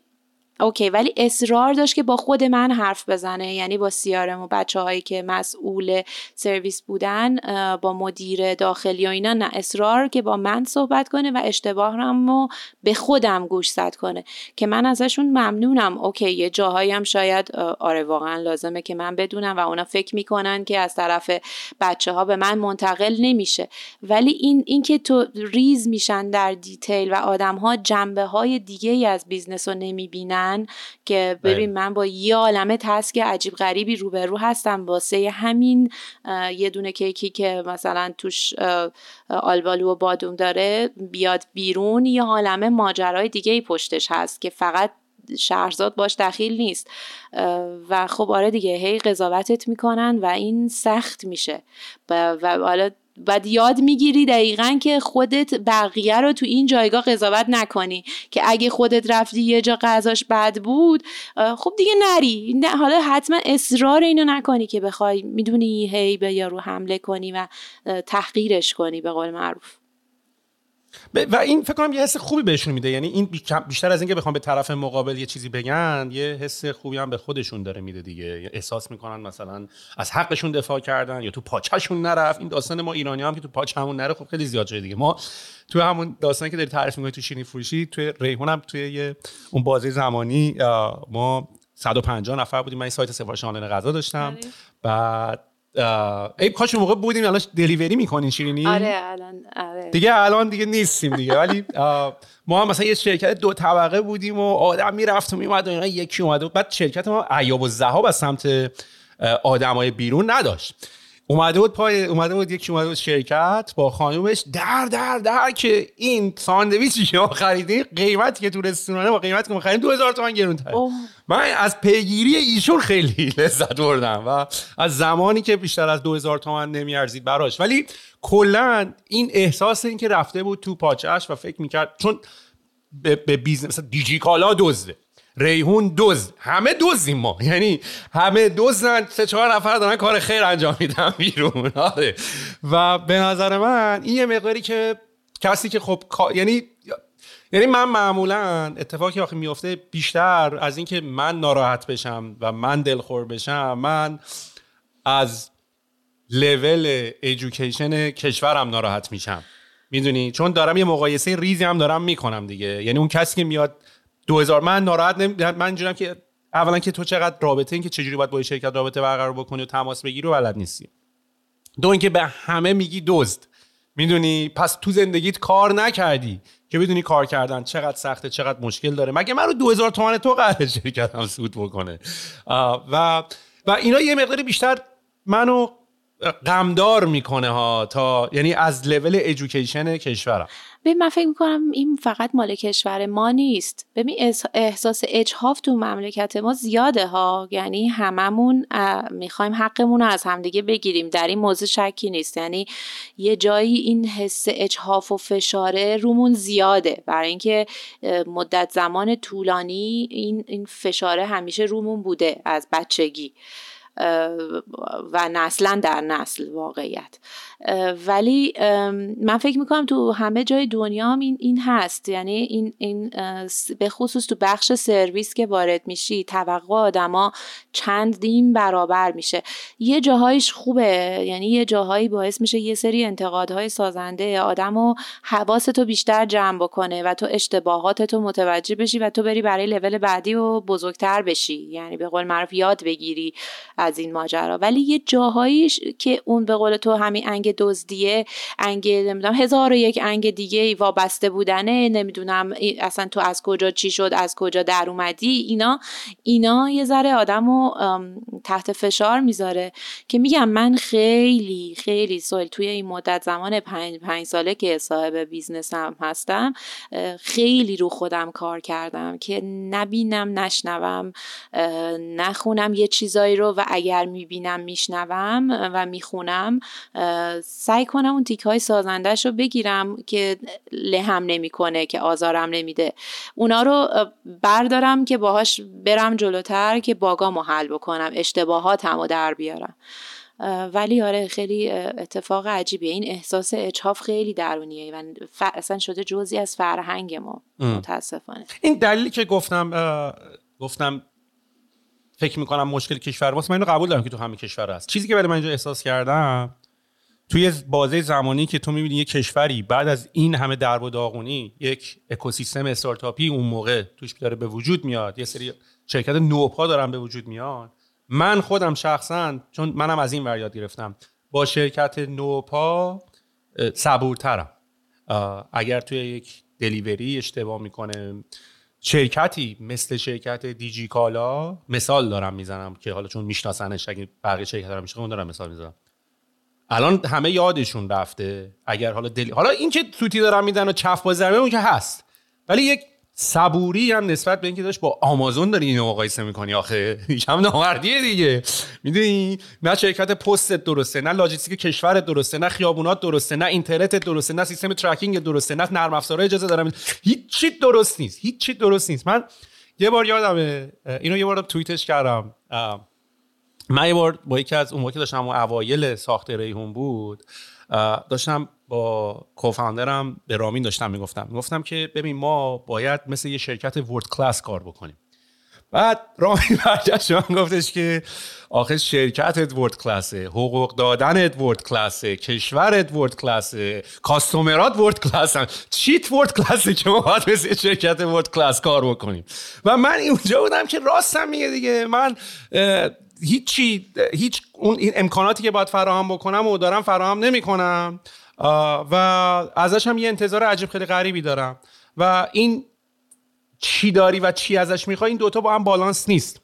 اوکی، ولی اصرار داشت که با خود من حرف بزنه، یعنی با سیارم و بچه هایی که مسئول سرویس بودن، با مدیر داخلی و اینا، نه، اصرار که با من صحبت کنه و اشتباهم رو به خودم گوشزد کنه، که من ازشون ممنونم. اوکی، یه جاهایی هم شاید آره واقعا لازمه که من بدونم و اونا فکر میکنن که از طرف بچه ها به من منتقل نمیشه، ولی این که تو ریز میشن در دیتیل و آدم ها جنبه های دیگه ای از بیزنس رو نمیبینن، که ببین من با یه عالمه تسک عجیب غریبی روبرو هستم واسه همین یه دونه کیکی که مثلا توش آلبالو و بادوم داره بیاد بیرون، یه عالمه ماجرای دیگه ای پشتش هست که فقط شهرزاد باش دخیل نیست. و خب آره دیگه، هی قضاوتت میکنن و این سخت میشه و حالا بعد یاد میگیری دقیقاً که خودت بقیه رو تو این جایگاه قضاوت نکنی، که اگه خودت رفتی یه جا غذاش بد بود خب دیگه نری، نه حالا حتما اصرار اینو نکنی که بخوای میدونی هی به یارو حمله کنی و تحقیرش کنی به قول معروف. و این فکر کنم یه حس خوبی بهشون میده، یعنی این بیشتر از اینکه بخوام به طرف مقابل یه چیزی بگن، یه حس خوبی هم به خودشون داره میده دیگه، احساس میکنن مثلا از حقشون دفاع کردن یا تو پاچه‌شون نرفت. این داستان ما ایرانی‌ها هم که تو پاچه‌مون نره خب خیلی زیاد جای دیگه، ما تو همون داستانی که داری تعریف میکنی تو شیرینی فروشی، تو ریحون هم توی اون بازه زمانی ما 150 نفر بودیم، من این سایت سفارش آنلاین غذا داشتم، بعد ای کاش اون موقع بودیم. الان دلیوری میکنین شیرینی؟ آره الان، آره دیگه الان دیگه نیستیم دیگه، ولی ما هم مثلا یه شرکت 2 طبقه بودیم و آدم میرفت و میومد و اینا، یکی اومده بود، بعد شرکت ما عیاب و ذهاب از سمت آدمای بیرون نداشت، اومده بود یکی اومده بود شرکت با خانومش در که این ساندویچی که ما خریدیم قیمتی که تو رستورانه با قیمتی که ما خریدیم 2000 تومان گرون‌تره. من از پیگیری ایشون خیلی لذت بردم و از زمانی که بیشتر از 2000 تومان نمیارزید براش، ولی کلا این احساس این که رفته بود تو پاچه‌اش و فکر میکرد چون به بیزنس، مثلا دیجیکالا دزده، ریحون دوز، همه دوزیم ما، یعنی همه دوزن، 3-4 نفر دارن کار خیر انجام میدن بیرون. آره، و به نظر من این یه مقداری که کسی که خب یعنی من معمولا اتفاقی آخه میفته، بیشتر از این که من ناراحت بشم و من دلخور بشم، من از لول ایژوکیشن کشورم ناراحت میشم، میدونی، چون دارم یه مقایسه ریزی هم دارم میکنم دیگه، یعنی اون کسی که میاد 2000، من ناراحت من اینجورم که اولا که تو چقدر رابطه، این که چجوری باید با شرکت رابطه برقرار بکنی و تماس بگیری و بلد نیستی، 2 اینکه به همه میگی دزد، میدونی، پس تو زندگیت کار نکردی که بدونی کار کردن چقدر سخته، چقدر مشکل داره، مگه من رو 2000 تومان تو قراره شرکتم سود بکنه؟ و اینا یه مقدار بیشتر منو غمدار میکنه ها، تا یعنی از لول ایژوکیشن کشورم. ببین من فکر میکنم این فقط مال کشور ما نیست، ببین احساس اجحاف تو مملکت ما زیاده ها، یعنی هممون میخوایم حقمون رو از همدیگه بگیریم، در این موضوع شکی نیست، یعنی یه جایی این حس اجحاف و فشاره رومون زیاده، برای اینکه مدت زمان طولانی این فشاره همیشه رومون بوده از بچگی و نسلا در نسل واقعیت. ولی من فکر میکنم تو همه جای دنیا هم این هست، یعنی این به خصوص تو بخش سرویس که وارد میشی توقع آدما چندین برابر میشه. یه جاهایش خوبه، یعنی یه جاهایی باعث میشه یه سری انتقادهای سازنده آدمو حواستو بیشتر جمع بکنه و تو اشتباهاتتو متوجه بشی و تو بری برای لول بعدی و بزرگتر بشی، یعنی به قول معروف یاد بگیری از این ماجرا، ولی یه جاهایی که اون به قول تو همین انگ دزدیه، انگ نمیدونم هزار و یک انگ دیگه وابسته بودنه، نمیدونم اصلا تو از کجا چی شد، از کجا در اومدی، اینا یه ذره آدمو تحت فشار میذاره. که میگم من خیلی خیلی سوال توی این مدت زمان 5 ساله که صاحب بیزنسم هستم خیلی رو خودم کار کردم که نبینم، نشنوم، نخونم یه چیزایی رو، و اگر میبینم میشنوم و میخونم سعی کنم اون تیک‌های سازنده‌شو بگیرم که لهم نمیکنه، که آزارم نمیده، اونا رو بردارم که باهاش برم جلوتر، که باگامو حل بکنم، اشتباهاتمو در بیارم. ولی آره خیلی اتفاق عجیبیه، این احساس اجحاف خیلی درونیه و اصلا شده جزئی از فرهنگ ما متاسفانه. این دلیلی که گفتم فکر میکنم مشکل کشور واسه من، اینو قبول دارم که تو همه کشور هست. چیزی که برای من اینجا احساس کردم توی بازه زمانی که تو میبینی یک کشوری بعد از این همه درب و داغونی یک اکوسیستم استارتاپی اون موقع توش داره به وجود میاد، یه سری شرکت نوپا دارن به وجود میاد. من خودم شخصا چون منم از این ور یاد گرفتم با شرکت نوپا صبورترم. اگر توی یک دلیوری اشتباه میکنه شرکتی مثل شرکت دیجیکالا، مثال دارم میزنم که حالا چون میشناسنش، اگه بقیه شرکت دارم میشناسن، اون دارم مثال میزنم، الان همه یادشون رفته. اگر حالا حالا این که سوتی دارم میدن و چف با ضربه اون که هست، ولی یک صبوری هم نسبت به اینکه داشت با آمازون داری اینو مقایسه میکنی، آخه یکم نامردیه دیگه. میدونی نه شرکت پستت درسته، نه لاجستیک کشورت درسته، نه خیابونات درسته، نه اینترنتت درسته، نه سیستم ترکینگت درسته، نه نرم افزارا اجازه دارم، هیچ چی درست نیست. من یه بار یادمه اینو، یه بار توییتش کردم، من یه بار با یکی از اون موقع داشتم اوایل ساخت ریحون بود، داشتم با کوفاندرم به رامین داشتم میگفتم که ببین ما باید مثل یه شرکت ورلد کلاس کار بکنیم. بعد رامین برگشت من گفتش که آخه شرکتت ورلد کلاسه، حقوق دادنت ورلد کلاسه، کشورت ورلد کلاسه، کاستومرات ورلد کلاسن، چیت ورلد کلاسه که ما باید مثل شرکت ورلد کلاس کار بکنیم. و من اونجا بودم که راستم میگه دیگه، من هیچ اون این امکاناتی که باید فراهم بکنم و دارم فراهم نمیکنم و ازش هم یه انتظار عجیب خیلی غریبی دارم، و این چی داری و چی ازش میخوای، این دوتا با هم بالانس نیست.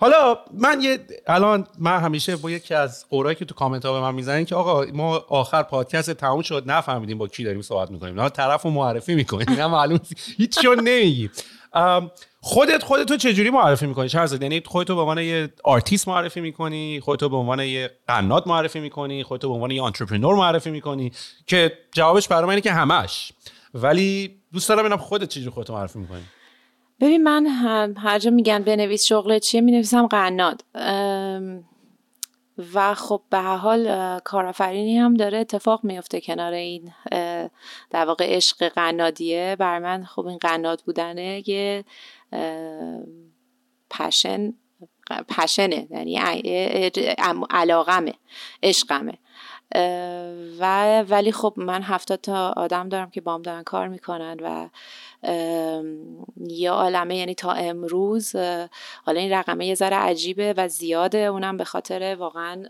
حالا من همیشه با یکی از قورایی که تو کامنت ها به من میزنن که آقا ما آخر پادکست تموم شد نفهمیدیم با کی داریم صحبت میکنیم، نه طرفو معرفی میکنیم نه معلوم هیچ چون نمیگی. خودتو چجوری معرفی میکنی شهرزاد؟ یعنی خودتو به عنوان یه آرتیست معرفی میکنی، خودتو به عنوان یه قنات معرفی میکنی، خودتو به عنوان یه انترپرنور معرفی میکنی؟ که جوابش برام اینه که همش، ولی دوست دارم ببینم خودت چجوری خودتو معرفی میکنی. ببین من هر جا میگن بنویس شغل چیه، مینویسم قنات، و خب به هر حال کارآفرینی هم داره اتفاق میفته کنار این در واقع عشق قنادیه. بر من خب این قنات بودنه یه پشنه، یعنی علاقمه، عشقمه. ولی خب من 70 تا آدم دارم که بام دارن کار میکنن و یه عالمه، یعنی تا امروز، حالا این رقمه یه ذره عجیبه و زیاده، اونم به خاطر واقعا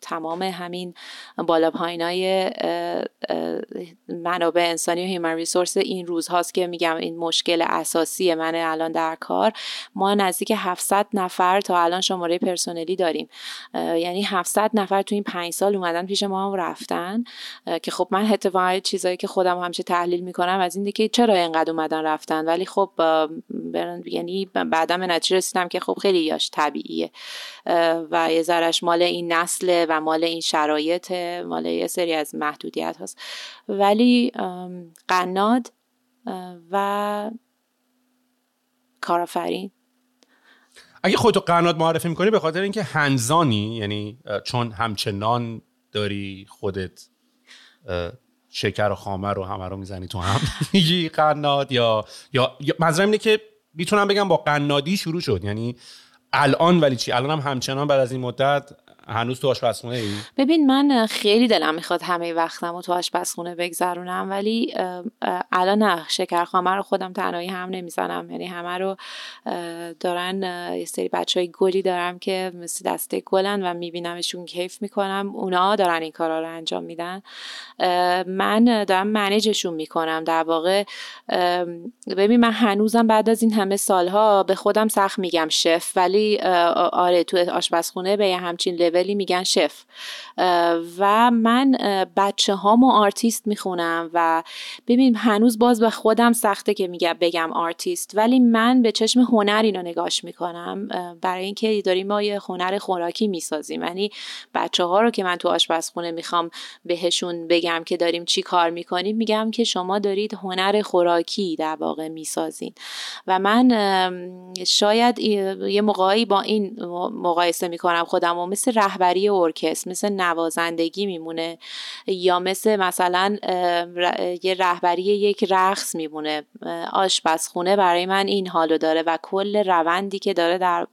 تمام همین بالا پایینای منابع انسانی و هیومن ریسورس این روزهاست که میگم این مشکل اساسی من الان در کار. ما نزدیک 700 نفر تا الان شماره پرسنلی داریم، یعنی 700 نفر تو این 5 سال اومدن پیش ما هم رفتن، که خب من اتفاقا چیزایی که خودم همیشه تحلیل میکنم از این دیگه چرا اینقدر اومدن رفتن، ولی خب یعنی بعدم به نتیجه رسیدم که خب خیلی یاش طبیعیه و یه ذرهش مال این نسله و مال این شرایطه، مال یه سری از محدودیت هست. ولی قناد و کارآفرین. اگه خودتو قناد معرفی میکنی به خاطر اینکه هنزانی، یعنی چون همچنان داری خودت شکر و خامر رو همه رو میزنی تو هم میگی قناد، یا منظورم اینه که میتونم بگم با قنادی شروع شد، یعنی الان، ولی چی الان هم همچنان بعد از این مدت هنوز تو آشپزخونه ای؟ ببین من خیلی دلم میخواد همه وقتمو تو آشپزخونه بگذرونم، ولی الان نه، شکرخامه رو خودم تنهایی هم نمیزنم، یعنی همه رو دارن یه سری بچهای گلی دارم که مثل دسته گلن و میبینمشون کیف میکنم، اونا دارن این کارا رو انجام میدن، من دارم منیجشون میکنم در واقع. ببین من هنوزم بعد از این همه سالها به خودم سخت میگم شف، ولی آره تو آشپزخونه به همچین لولی میگن شف. و من بچه هامو آرتیست میخونم و ببین هنوز باز به خودم سخته که میگم بگم آرتیست، ولی من به چشم هنر اینو نگاش میکنم، برای اینکه داریم ما یه هنر خوراکی میسازیم. یعنی بچه ها رو که من تو آشپزخونه میخوام بهشون بگم که داریم چی کار میکنیم، میگم که شما دارید هنر خوراکی در واقع میسازین. و من شاید یه موقعی با این مقایسه میکنم خودم و مثل رهبری ارکستر، مثل نوازندگی میمونه، یا مثل مثلا یه رهبری یک رقص میمونه. آشپزخونه برای من این حالو داره و کل روندی که داره در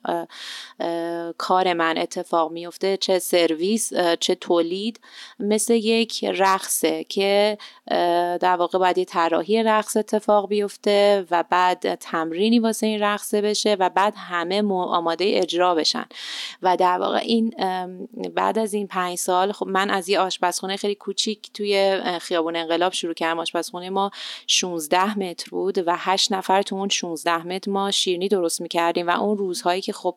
کار من اتفاق میفته، چه سرویس چه تولید، مثل یک رقصه که در واقع باید یه طراحی رقص اتفاق بیفته و بعد تمرینی واسه این رقصه بشه و بعد همه آماده اجرا بشن. و در واقع این بعد از این 5 سال، خب من از یه آشپزخونه خیلی کوچیک توی خیابون انقلاب شروع کردم. آشپزخونه ما 16 متر بود و 8 نفر تو اون 16 متر ما شیرینی درست می‌کردیم و اون روزهایی که خب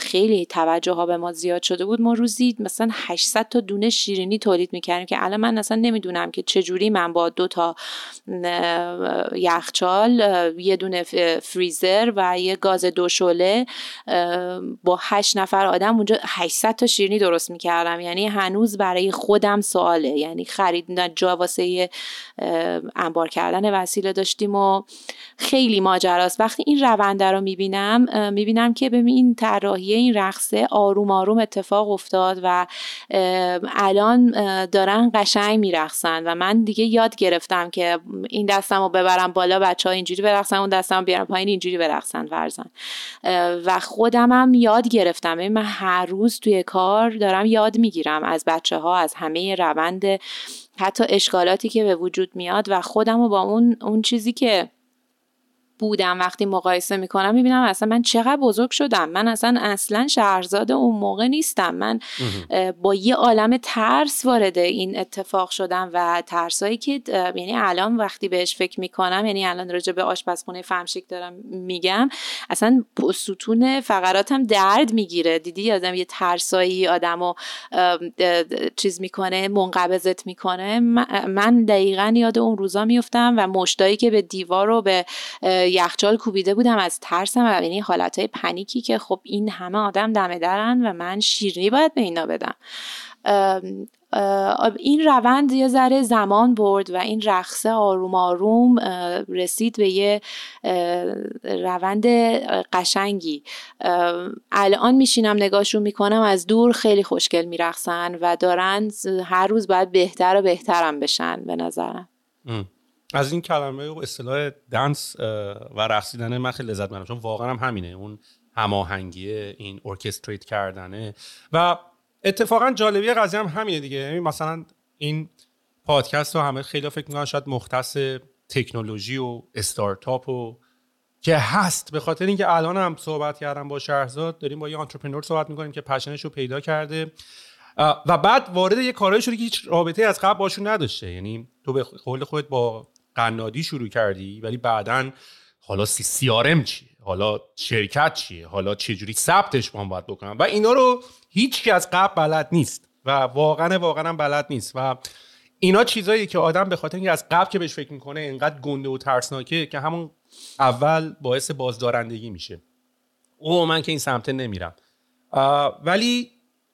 خیلی توجه ها به ما زیاد شده بود، ما روزی مثلا 800 تا دونه شیرینی تولید می‌کردیم که الان من اصلا نمیدونم که چجوری من با 2 تا یخچال، یه دونه فریزر و یه گاز 2 شعله با 8 نفر آدم اونجا 800 تا شیرینی درست می‌کردم. یعنی هنوز برای خودم سواله، یعنی خرید جا واسه انبار کردن وسیله داشتیم و خیلی ماجراست. وقتی این رونده رو میبینم که ببین این طراحی این رقصه آروم آروم اتفاق افتاد و الان دارن قشنگ میرقصن و من دیگه یاد گرفتم که این دستمو ببرم بالا بچه‌ها اینجوری برقصن، اون دستمو بیارم پایین اینجوری برقصن ورزن. و خودمم یاد گرفتم، یعنی من هر روز توی کار دارم یاد میگیرم از بچه‌ها، از همه روند، حتی اشکالاتی که به وجود میاد، و خودمو با اون چیزی که بودم وقتی مقایسه میکنم میبینم اصلا من چقدر بزرگ شدم. من اصلا شهرزاد اون موقع نیستم. من با یه عالم ترس وارد این اتفاق شدم و ترسایی که یعنی الان وقتی بهش فکر میکنم، یعنی الان راجع به آشپزخونه فمشیک دارم میگم، اصلا ستون فقراتم درد میگیره. دیدی آدم یه ترسایی آدمو چیز میکنه، منقبضت میکنه. من دقیقاً یاد اون روزا میافتم و مشتایی که به دیوار و به یخچال کوبیده بودم از ترسم، و یعنی حالتهای پنیکی که خب این همه آدم دم درن و من شیرینی باید به اینا بدم. این روند یه ذره زمان برد و این رقصه آروم آروم رسید به یه روند قشنگی. الان میشینم نگاهشو میکنم از دور، خیلی خوشگل میرقصن و دارن هر روز باید بهتر و بهترم بشن به نظرم. از این کلمه و اصطلاح دنس و رقصیدن من خیلی لذت بردم، چون واقعا هم همینه، اون هماهنگیه، این ارکستریت کردنه. و اتفاقا جالبیه قضیه هم همینه دیگه. مثلا این پادکست رو همه خیلی فکر می‌کنن شاید مختص تکنولوژی و استارتاپ و که هست، به خاطر اینکه الان هم صحبت کردم با شهرزاد، داریم با یه آنترپرنور صحبت می‌کنیم که پشنش رو پیدا کرده و بعد وارد یه کارایی شده که هیچ رابطه‌ای از قبل باشون نداشته. یعنی تو به قول خودت با قنادی شروع کردی، ولی بعدن حالا CRM چیه، حالا شرکت چیه، حالا چجوری ثبتش با هم باید بکنم، و اینا رو هیچ کی از قبل بلد نیست و واقعا بلد نیست. و اینا چیزایی که آدم به خاطر اینکه از قبل که بهش فکر میکنه اینقدر گنده و ترسناکه که همون اول باعث بازدارندگی میشه. او من که این سمت نمیرم. ولی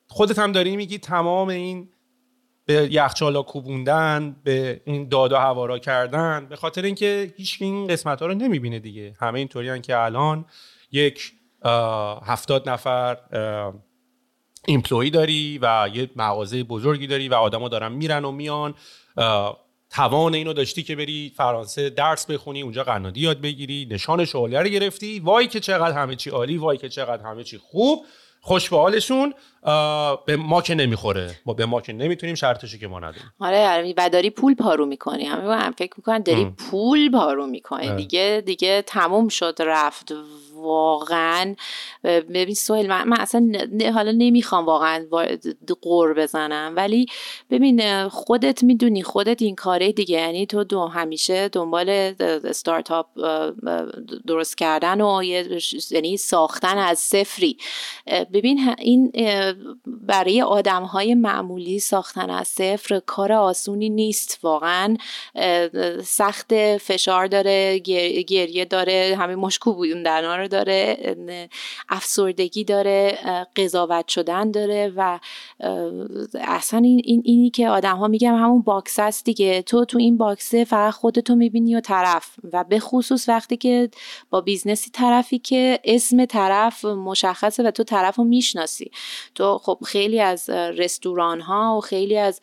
خودت هم داری میگی تمام این به یخچالا کوبوندن، به این داد و هوارا کردن، به خاطر اینکه هیچ کی این قسمت‌ها رو نمی‌بینه دیگه. همه اینطوریان که الان یک 70 نفر ایمپلوی داری و یه مغازه بزرگی داری و آدما دارن میرن و میان. توان اینو داشتی که بری فرانسه درس بخونی، اونجا قنادی یاد بگیری، نشان شعله رو گرفتی، وای که چقدر همه چی عالی، وای که چقدر همه چی خوب. خوش به حالشون، به ما که نمیخوره، ما به ما که نمیتونیم، شرطشو که ما نداریم. آره و داری پول پارو میکنی، همه فکر میکنن داری پول پارو میکنی، دیگه تموم شد رفت. واقعا ببین سهیل، من اصلا حالا نمیخوام واقعا قور بزنم، ولی ببین خودت میدونی، خودت این کاره دیگه، یعنی تو همیشه دنبال استارتاپ درست کردن و یعنی ساختن از صفری. ببین این برای آدم‌های معمولی ساختن از صفر کار آسونی نیست، واقعا سخت، فشار داره، گریه داره، همه مشکو بودن رو داره، افسردگی داره، قضاوت شدن داره و اصلا اینی که آدم‌ها میگم همون باکس است دیگه. تو این باکسه فقط خودتو میبینی و طرف، و به خصوص وقتی که با بیزنسی طرفی که اسم طرف مشخصه و تو طرفو میشناسی. تو خب خیلی از رستوران ها و خیلی از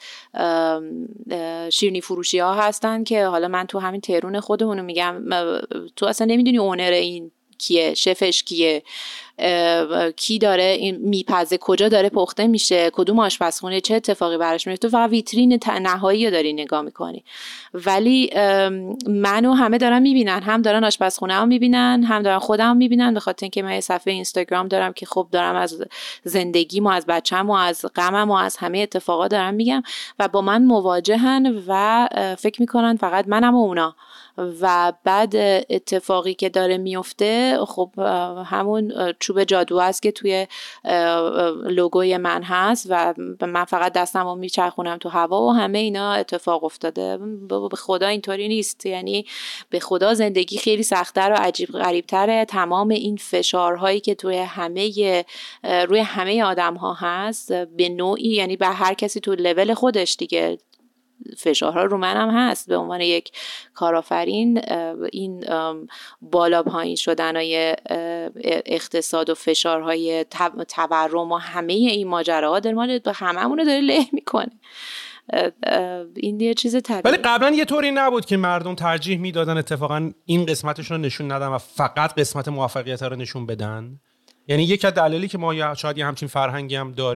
شیرینی فروشی ها هستن که حالا من تو همین تهرون خودمونو میگم، تو اصلا نمیدونی اونر این کیه، شفش کیه، کی داره این میپزه، کجا داره پخته میشه، کدوم آشپزخونه چه اتفاقی براش میفته، فقط ویترین نهایی رو داری نگاه میکنی. ولی منو همه دارن میبینن، هم دارن آشپزخونه رو میبینن، هم دارن خودم میبینن، به خاطر اینکه من یه صفحه اینستاگرام دارم که خب دارم از زندگیمو، از بچه‌مو، از غممو، از همه اتفاقا دارم میگم و با من مواجهن و فکر میکنن فقط منم و اونا. و بعد اتفاقی که داره میفته خب همون چوب جادو است که توی لوگوی من هست و من فقط دستم رو میچرخونم تو هوا و همه اینا اتفاق افتاده. به خدا اینطوری نیست، یعنی به خدا زندگی خیلی سخت‌تر و عجیب غریب‌تره. تمام این فشارهایی که توی روی همه آدم‌ها هست به نوعی، یعنی به هر کسی تو لول خودش دیگه، فشارها رو منم هست به عنوان یک کارآفرین. این بالا پایین شدنای اقتصاد و فشارهای تورم و همه این ماجراها در مال هممون داره له میکنه. این یه چیز طبیعیه، ولی قبلا یه طوری نبود که مردم ترجیح میدادن اتفاقا این قسمتشون رو نشون ندن و فقط قسمت موفقیت رو نشون بدن؟ یعنی یکی از دلایلی که ما شاید همچین فرهنگی هم داریم.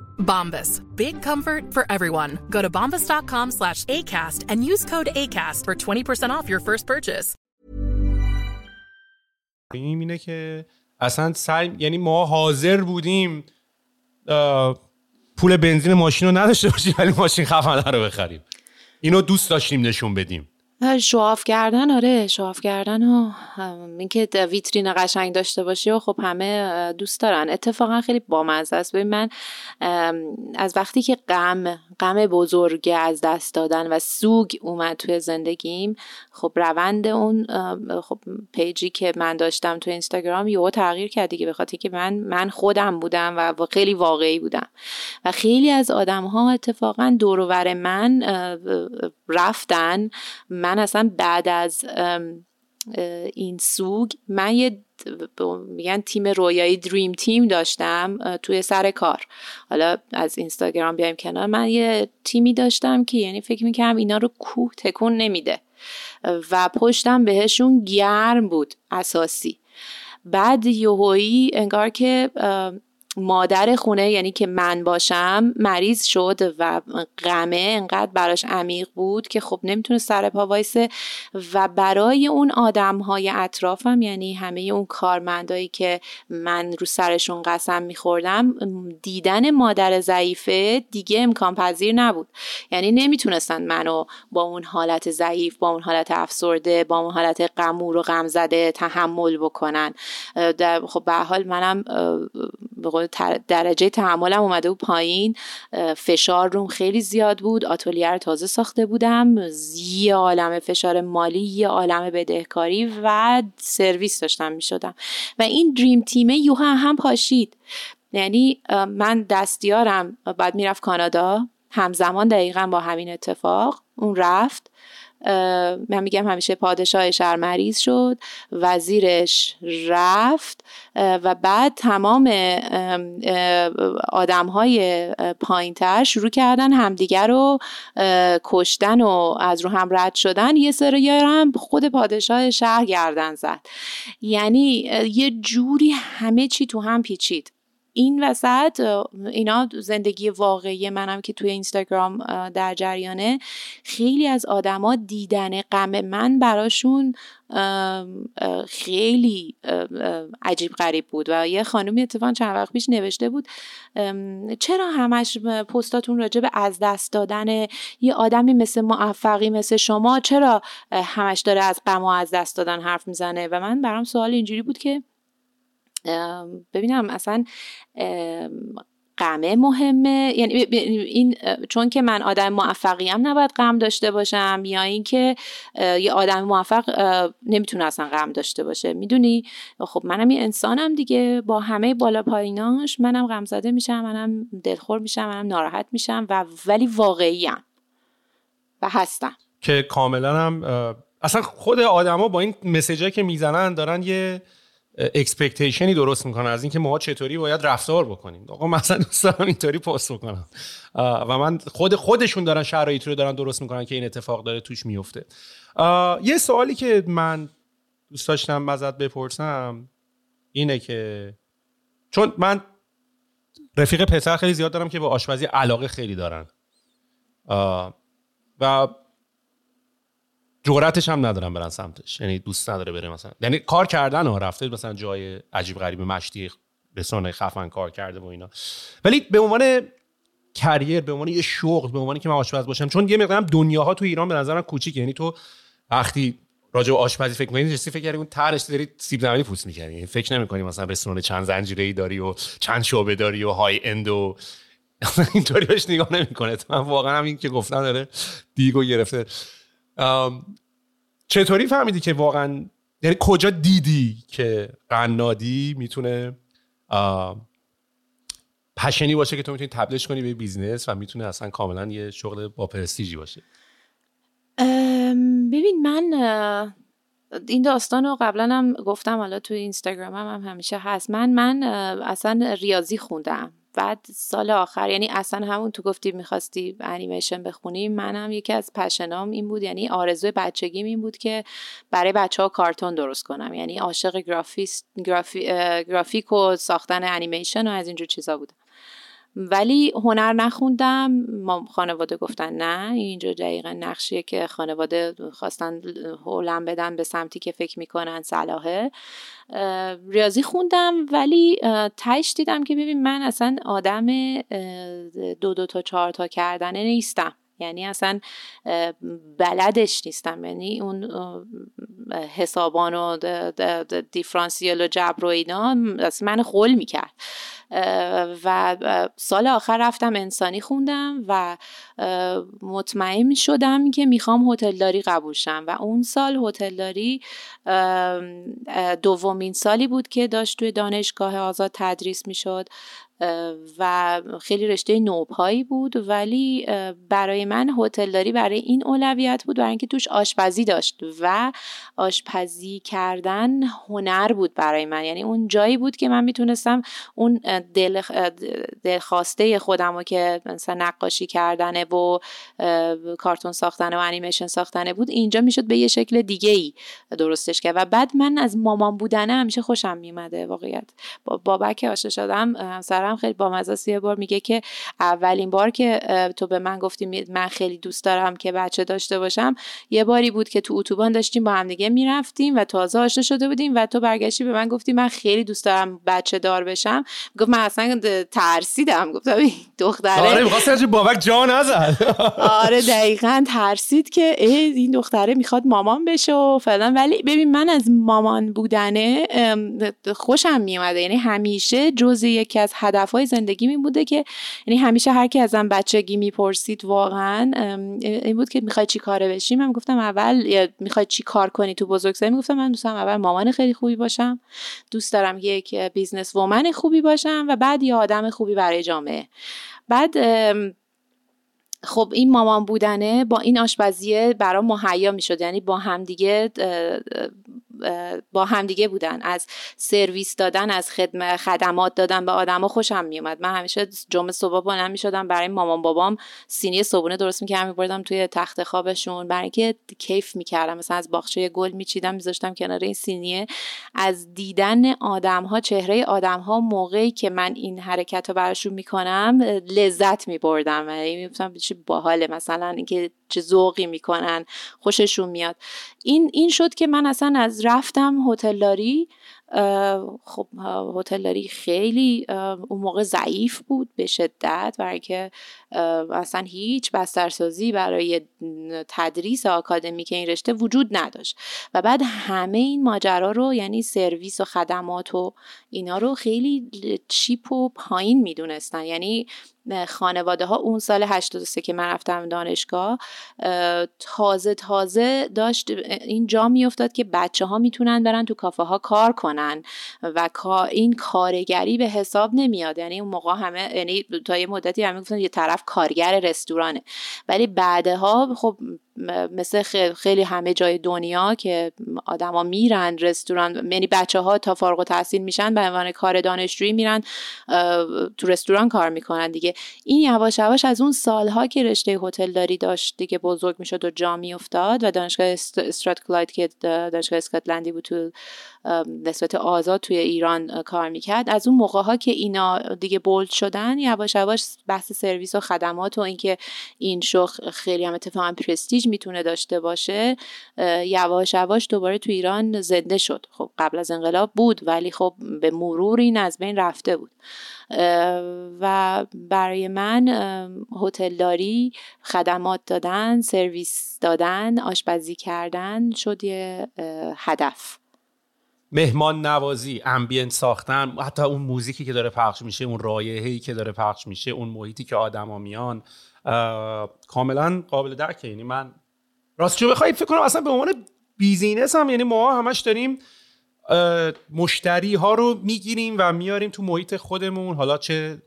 Bombas. Big comfort for everyone. Go to bombas.com/ACAST and use code ACAST for 20% off your first purchase. این اینه که اصلا یعنی ما حاضر بودیم پول بنزین ماشین رو نداشته باشیم ولی ماشین خفن‌تر رو بخریم. اینو دوست داشتیم نشون بدیم. شواف کردن، آره شواف کردن و اینکه ویترین قشنگ داشته باشی و خب همه دوست دارن. اتفاقا خیلی بامزه است. ببین من از وقتی که غم بزرگ از دست دادن و سوگ اومد توی زندگیم، خب روند اون خب پیجی که من داشتم تو اینستاگرام یهو تغییر کرد دیگه، به خاطر اینکه من خودم بودم و خیلی واقعی بودم و خیلی از آدم‌ها اتفاقا دور و بر من رفتن. من اصلا بعد از این سوگ من یه میگن تیم رویایی، دریم تیم داشتم توی سر کار. حالا از اینستاگرام بیایم کنار، من یه تیمی داشتم که یعنی فکر می‌کردم اینا رو کوه تکون نمیده و پشتم بهشون گرم بود اساسی. بعد یهویی انگار که مادر خونه یعنی که من باشم مریض شد و غمه انقدر براش عمیق بود که خب نمیتونه سر پا وایسه و برای اون آدم‌های اطرافم یعنی همه اون کارمندایی که من رو سرشون قسم می‌خوردم دیدن مادر ضعیفه دیگه امکان پذیر نبود، یعنی نمیتونستن منو با اون حالت ضعیف، با اون حالت افسرده، با اون حالت غمور و غم زده تحمل بکنن. خب به هر حال منم به قول درجه تحملم اومده بود پایین، فشار روم خیلی زیاد بود، آتلیه رو تازه ساخته بودم، یه عالمه فشار مالی، یه عالمه بدهکاری و سرویس داشتم می شدم و این دریم تیمه یوها هم پاشید. یعنی من دستیارم بعد می رفت کانادا همزمان دقیقا با همین اتفاق، اون رفت، من میگم همیشه پادشاه شهر مریض شد، وزیرش رفت و بعد تمام آدمهای پایینتر شروع کردن همدیگر رو کشتن و از رو هم رد شدن، یه سری هم خود پادشاه شهر گردن زد. یعنی یه جوری همه چی تو هم پیچید. این وسط اینا زندگی واقعی منم که توی اینستاگرام در جریانه، خیلی از آدما دیدن غم من براشون خیلی عجیب غریب بود و یه خانومی اتفاقا چند وقت پیش نوشته بود چرا همش پستاتون راجع به از دست دادن یه آدمی مثل موفقی مثل شما، چرا همش داره از غم و از دست دادن حرف میزنه؟ و من برام سوال اینجوری بود که ببینم اصلا غمه مهمه، یعنی این چون که من آدم موفقیم نباید غم داشته باشم، یا این که یه آدم موفق نمیتونه اصلا غم داشته باشه؟ میدونی خب منم یه انسانم دیگه، با همه بالا پاییناش منم غم زده میشم، منم دلخور میشم، منم ناراحت میشم و ولی واقعیم و هستم که کاملا هم اصلا خود آدما با این مسیجایی که میزنن دارن یه اکسپکتیشنی درست میکنه از اینکه ما چطوری باید رفتار بکنیم. آقا مثلا دوست دارم اینطوری پست بکنم و من خودشون دارن شرایطی رو دارن درست میکنن که این اتفاق داره توش میفته. یه سوالی که من دوست داشتم ازت بپرسم اینه که چون من رفیق پسر خیلی زیاد دارم که با آشپزی علاقه خیلی دارن و جرأتش هم ندارم برن سمتش، یعنی دوست نداره بره مثلا، یعنی کار کردن و رفته مثلا جای عجیب غریب مشتی رسانه خفن کار کرده و اینا، ولی به عنوان کریر، به عنوان یه شغل، به عنوان که من آشپز باشم، چون یه مقدارم دنیاها تو ایران به نظرم کوچیکه، یعنی تو وقتی راجع به آشپزی فکر می‌کنی چه فکر کردی اون طرش داری سیب زمینی پوست می‌کنی، یعنی فکر نمی‌کنی مثلا رستوران چند زنجیره‌ای داری و چند شعبه داری و های اند و اینطوری بهش نگاه نمی‌کنه. من واقعا همین که گفتن داره دیگو گرفته. چطوری فهمیدی که واقعا، یعنی کجا دیدی که قنادی میتونه پشنی باشه که تو میتونی تبدیلش کنی به بیزنس و میتونه اصلا کاملا یه شغل با پرستیژی باشه؟ ببین من این داستان رو قبلا هم گفتم، حالا توی اینستاگرام هم همیشه هست، من اصلا ریاضی خوندم، بعد سال آخر یعنی اصلا همون تو گفتی میخواستی انیمیشن بخونی، منم یکی از پشنام این بود، یعنی آرزوی بچگیم این بود که برای بچه ها کارتون درست کنم، یعنی عاشق گرافیک و ساختن انیمیشن و از اینجور چیزا بودم، ولی هنر نخوندم. ما خانواده گفتن نه، اینجا دقیقا نقشیه که خانواده خواستن هولم بدن به سمتی که فکر میکنن صلاحه. ریاضی خوندم ولی تهش دیدم که ببین من اصلا آدم دو تا چهار تا کردنه نیستم، یعنی اصلا بلدش نیستم، یعنی اون حسابان و دیفرانسیل و جبر و اینا من خول میکرد و سال آخر رفتم انسانی خوندم و مطمئن شدم که میخوام هتلداری قبول شم و اون سال هتلداری دومین سالی بود که داشت توی دانشگاه آزاد تدریس میشد و خیلی رشته نوپایی بود، ولی برای من هتلداری برای این اولویت بود، برای اینکه توش آشپزی داشت و آشپزی کردن هنر بود برای من، یعنی اون جایی بود که من میتونستم اون دلخواسته خودمو که مثلا نقاشی کردنه و کارتون ساختنه و انیمیشن ساختنه بود، اینجا میشد به یه شکل دیگه‌ای درستش کرد. و بعد من از مامان بودنه همیشه خوشم میومده واقعیت. با بابک آشنا شدم، همسرم خیلی بامزاست، یه بار میگه که اولین بار که تو به من گفتی من خیلی دوست دارم که بچه داشته باشم، یه باری بود که تو اتوبان داشتیم با هم دیگه میرفتیم و تازه آشنا شده بودیم و تو برگشتی به من گفتی من خیلی دوست دارم بچه دار بشم. گفت من اصلا ترسیدم، گفتم این دختره آره می‌خواد سرش بابک جا نزد. آره دقیقاً ترسید که این دختره میخواد مامان بشه و فلان. ولی ببین من از مامان بودنه خوشم میومده، یعنی همیشه جزء یکی از هدفهای زندگی می بوده که یعنی همیشه هر کی ازم بچگی میپرسید واقعاً این بود که می‌خوای چی کاره بشی، من گفتم اول می‌خوای چی کار کنی تو بزرگسالی، میگفتم من دوستم اول مامان خیلی خوبی باشم، دوست دارم یک بیزنس وومن خوبی باشم و بعد یه آدم خوبی برای جامعه. بعد خب این مامان بودنه با این آشپزیه برام مهیا میشد، یعنی با هم دیگه بودن، از سرویس دادن، از خدمات دادن به آدما خوشم میومد. من همیشه جمعه صبح بلند میشدم برای مامان بابام سینی صبحونه درست میکردم، میبردم توی تخت خوابشون، برای اینکه کیف میکردم. مثلا از باغچه گل میچیدم میذاشتم کنار این سینیه، از دیدن آدمها، چهره آدمها موقعی که من این حرکتو براشون میکنم لذت میبردم، یعنی میگفتم چه باحاله، مثلا اینکه چه ذوقی میکنن، خوششون میاد. این شد که من اصلا از رفتم هتلداری. خب هتلداری خیلی اون موقع ضعیف بود به شدت، برای که اصلا هیچ بسترسازی برای تدریس آکادمیک این رشته وجود نداشت و بعد همه این ماجرا رو، یعنی سرویس و خدمات و اینا رو خیلی چیپ و پایین میدونستن. یعنی خانواده ها اون سال 83 که من رفتم دانشگاه تازه داشت این جا میافتاد که بچه ها میتونن برن تو کافه ها کار کنن و این کارگری به حساب نمیاد. یعنی اون موقع همه، یعنی تا یه مدتی همه گفتن یه طرف کارگر رستورانه، ولی بعدها خب مثل خیلی همه جای دنیا که آدم ها میرن رستوران، یعنی بچه ها تا فارغ التحصیل میشن به عنوان کار دانشجویی میرن تو رستوران کار میکنن دیگه. این یواش یواش از اون سالها که رشته هتلداری داشت دیگه بزرگ میشد و جا میافتاد و دانشگاه استراتکلاید که دانشگاه اسکاتلندی بود تو نسبت آزاد توی ایران کار میکرد، از اون موقع ها که اینا دیگه بولد شدن یواش یواش بحث سرویس و خدمات و اینکه این شغل خیلی هم اتفاقا پرستیژ میتونه داشته باشه یواش یواش دوباره تو ایران زنده شد. خب قبل از انقلاب بود ولی خب به مرور این از بین رفته بود و برای من هتلداری، خدمات دادن، سرویس دادن، آشپزی کردن شد یه هدف. مهمان نوازی، امبینت ساختن، حتی اون موزیکی که داره پخش میشه، اون رایحه‌ای که داره پخش میشه، اون محیطی که آدما میان، کاملا قابل درکه. یعنی من راستش بخواید فکر کنم اصلا به عنوان بیزینس هم، یعنی ما همش داریم مشتری ها رو میگیریم و میاریم تو محیط خودمون، حالا چه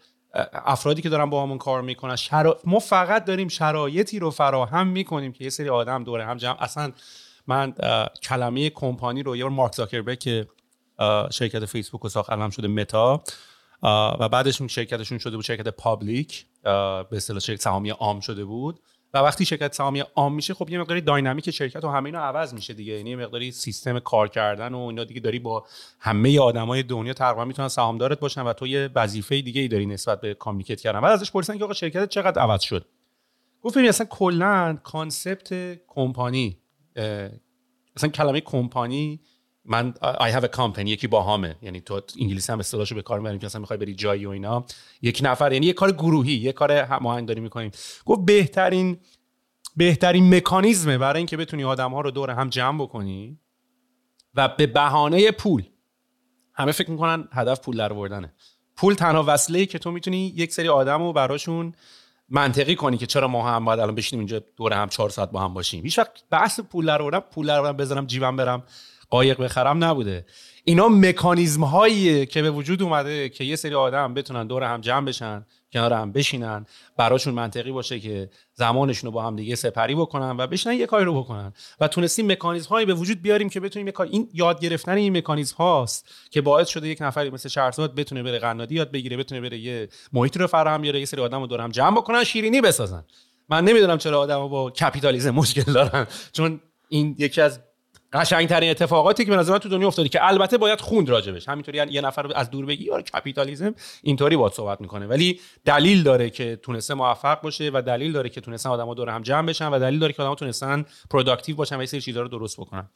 افرادی که دارن با همون کار میکنن، ما فقط داریم شرایطی رو فراهم میکنیم که یه سری آدم دوره هم جمع. اصلا من کلمه کمپانی رو یه بار مارک زاکربرگ که شرکت فیسبوک رو ساخت الان شده متا و بعدش اون شرکتشون شده بود شرکت پابلیک، به اصطلاح شرکت سهامی عام شده بود و وقتی شرکت سهامی عام میشه خب یه مقداری داینامیک شرکت و همه اینا عوض میشه دیگه، یعنی یه مقداری سیستم کار کردن و اینا دیگه، داری با همه آدمای دنیا تقریبا میتونن سهامدارت باشن و تو یه وظیفه دیگه ای داری نسبت به کامیکیت کردن. بعد ازش پرسیدن که آقا شرکتت چقدر عوض شد، گفت ببین اصلا کلا کانسپت کمپانی، اصلا کلمه کمپانی، من I have a company یکی باهامه، یعنی تو انگلیسی هم اصطلاحشو به کار میبریم که اصلا میخوای بری جایی و اینا، یک نفر، یعنی یه کار گروهی، یه کار هماهنگ داری میکنیم. گفت بهترین مکانیزمه برای اینکه بتونی آدم‌ها رو دور هم جمع بکنی و به بهانه پول، همه فکر میکنن هدف پول درآوردنه، پول تنها وسیله‌ای که تو میتونی یک سری آدمو براشون منطقی کنی که چرا ما هم باید الان بشینیم اینجا دور هم 4 ساعت با هم باشیم. هیچ وقت بحث پول درآوردن بذارم جیبم برم قایق بخرم نبوده. اینا مکانیزم هایی که به وجود اومده که یه سری آدم بتونن دور هم جمع بشن کنار هم بشینن، براشون منطقی باشه که زمانشون رو با هم دیگه سپری بکنن و بشینن یه کاری رو بکنن و تونستیم مکانیزم هایی به وجود بیاریم که بتونیم این یاد گرفتن این مکانیزم هاست که باعث شده یک نفری مثل شهرزاد بتونه بره قنادی یاد بگیره، بتونه بره یه محیط رو فراهم بیاره، یه سری آدمو دور هم جمع بکنن شیرینی بسازن. من نمیدونم چرا آدما با کپیتالیسم مشکل دارن، چون این یکی از قشنگترین اتفاقاتی که به نظر من تو دنیا افتاده که البته باید خوند راجبش. همینطوری یه نفر از دور بگی یار کپیتالیسم اینطوری باهات صحبت میکنه، ولی دلیل داره که تونسته موفق باشه و دلیل داره که تونستن آدما دور هم جمع بشن و دلیل داره که آدما تونستن پروداکتیو باشن و این سری چیزا رو درست بکنن.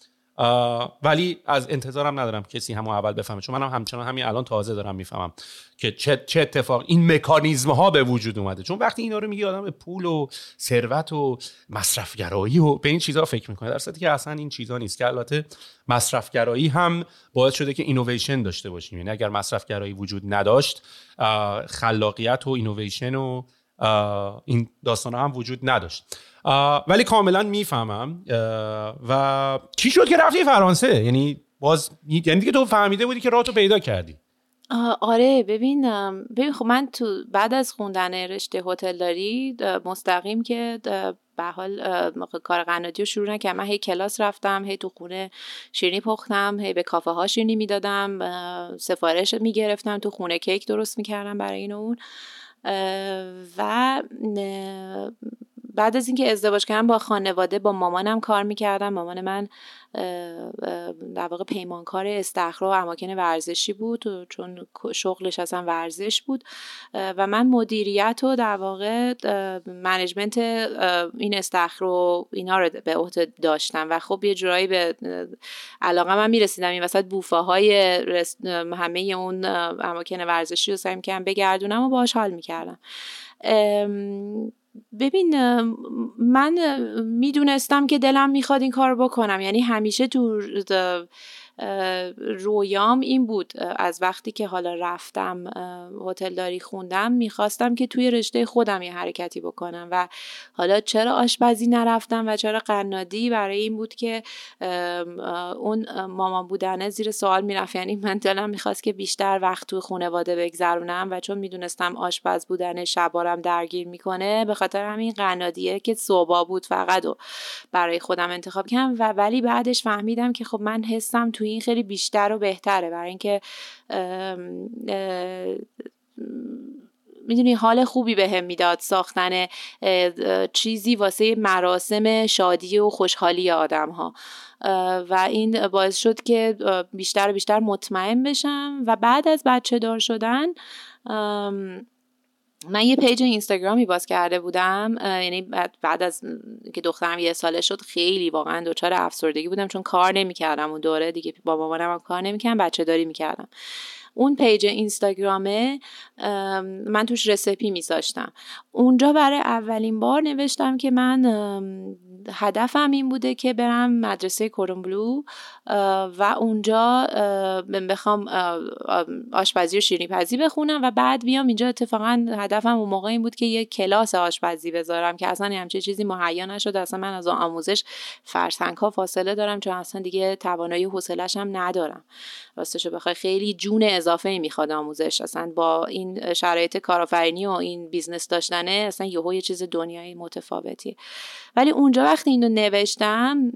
ولی از انتظارم ندارم کسی همون اول بفهمه، چون منم همچنان همین الان تازه دارم میفهمم که چه اتفاق این مکانیزم ها به وجود اومده. چون وقتی اینا رو میگی آدم به پول و ثروت و مصرفگرایی و به این چیزا فکر میکنه، در صورتی که اصلا این چیزا نیست. که البته مصرفگرایی هم باعث شده که اینوویشن داشته باشیم، یعنی اگر مصرفگرایی وجود نداشت خلاقیت و اینوویشن و این داستانا هم وجود نداشت. ولی کاملا میفهمم. و چی شد که رفتی فرانسه؟ یعنی باز یعنی دیگه تو فهمیده بودی که راهتو پیدا کردی؟ آره. ببین خب من تو بعد از خوندن رشته هتلداری مستقیم که به حال کار قنادی رو شروع نکردم. من هی کلاس رفتم، هی تو خونه شیرینی پختم، هی به کافه ها شیرینی میدادم، سفارش میگرفتم، تو خونه کیک درست میکردم برای این و اون. و بعد از اینکه ازدواج کردم با خانواده، با مامانم کار میکردم. مامان من در واقع پیمانکار استخر و اماکن ورزشی بود، چون شغلش اصلا ورزش بود و من مدیریت و در واقع منیجمنت این استخر و اینا رو به عهده داشتم و خب یه جورایی به علاقه من میرسیدم این وسط بوفه های همه اون اماکن ورزشی رو سعی میکردم بگردونم و باهاش حال میکردم. ببین من میدونستم که دلم میخواد این کار بکنم، یعنی همیشه تو رویام این بود. از وقتی که حالا رفتم هتلداری خوندم میخواستم که توی رشته خودم یه حرکتی بکنم و حالا چرا آشپزی نرفتم و چرا قنادی، برای این بود که اون مامان بودنه زیر سوال میرفت. یعنی من دلم میخواست که بیشتر وقت توی خانواده بگذرونم و چون میدونستم آشپز بودن شبارم درگیر میکنه، به خاطر همین قنادیه که صبح بود فقط و برای خودم انتخاب کردم. و ولی بعدش فهمیدم که خب من حسم توی این خیلی بیشتر و بهتره، برای اینکه میدونی حال خوبی بهم میداد ساختن چیزی واسه مراسم شادی و خوشحالی آدم ها و این باعث شد که بیشتر و بیشتر مطمئن بشم. و بعد از بچه دار شدن من یه پیج اینستاگرامی باز کرده بودم، یعنی بعد از که دخترم 1 ساله شد خیلی واقعا دچار افسردگی بودم چون کار نمی‌کردم اون دوره دیگه، با مامانم هم کار نمی‌کردم، بچه داری می‌کردم. اون پیج اینستاگرامه من توش رسپی میذاشتم. اونجا برای اولین بار نوشتم که من هدفم این بوده که برم مدرسه کردون بلو و اونجا بخوام آشپزی و شیرینی پزی بخونم و بعد بیام اینجا. اتفاقا هدفم اون موقع این بود که یه کلاس آشپزی بذارم که اصلا همچین چیزی مهیا نشد. اصلا من از آموزش فرسنگ‌ها فاصله دارم چون اصلا دیگه توانایی و حوصله‌اش هم ندارم. راستشو بخوای خیلی جون اضافه میخواد آموزش، اصلا با این شرایط کارآفرینی و این بیزنس داشتنه اصلا یهو یه چیز دنیای متفاوتی. ولی اونجا وقتی اینو نوشتم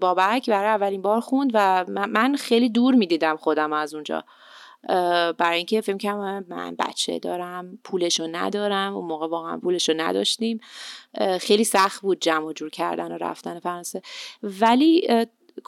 بابک برای اولین بار خوند و من خیلی دور میدیدم خودم از اونجا، برای اینکه فکر کنم من بچه دارم، پولشو ندارم، اون موقع واقعا پولشو نداشتیم، خیلی سخت بود جمع و جور کردن و رفتن فرانسه. ولی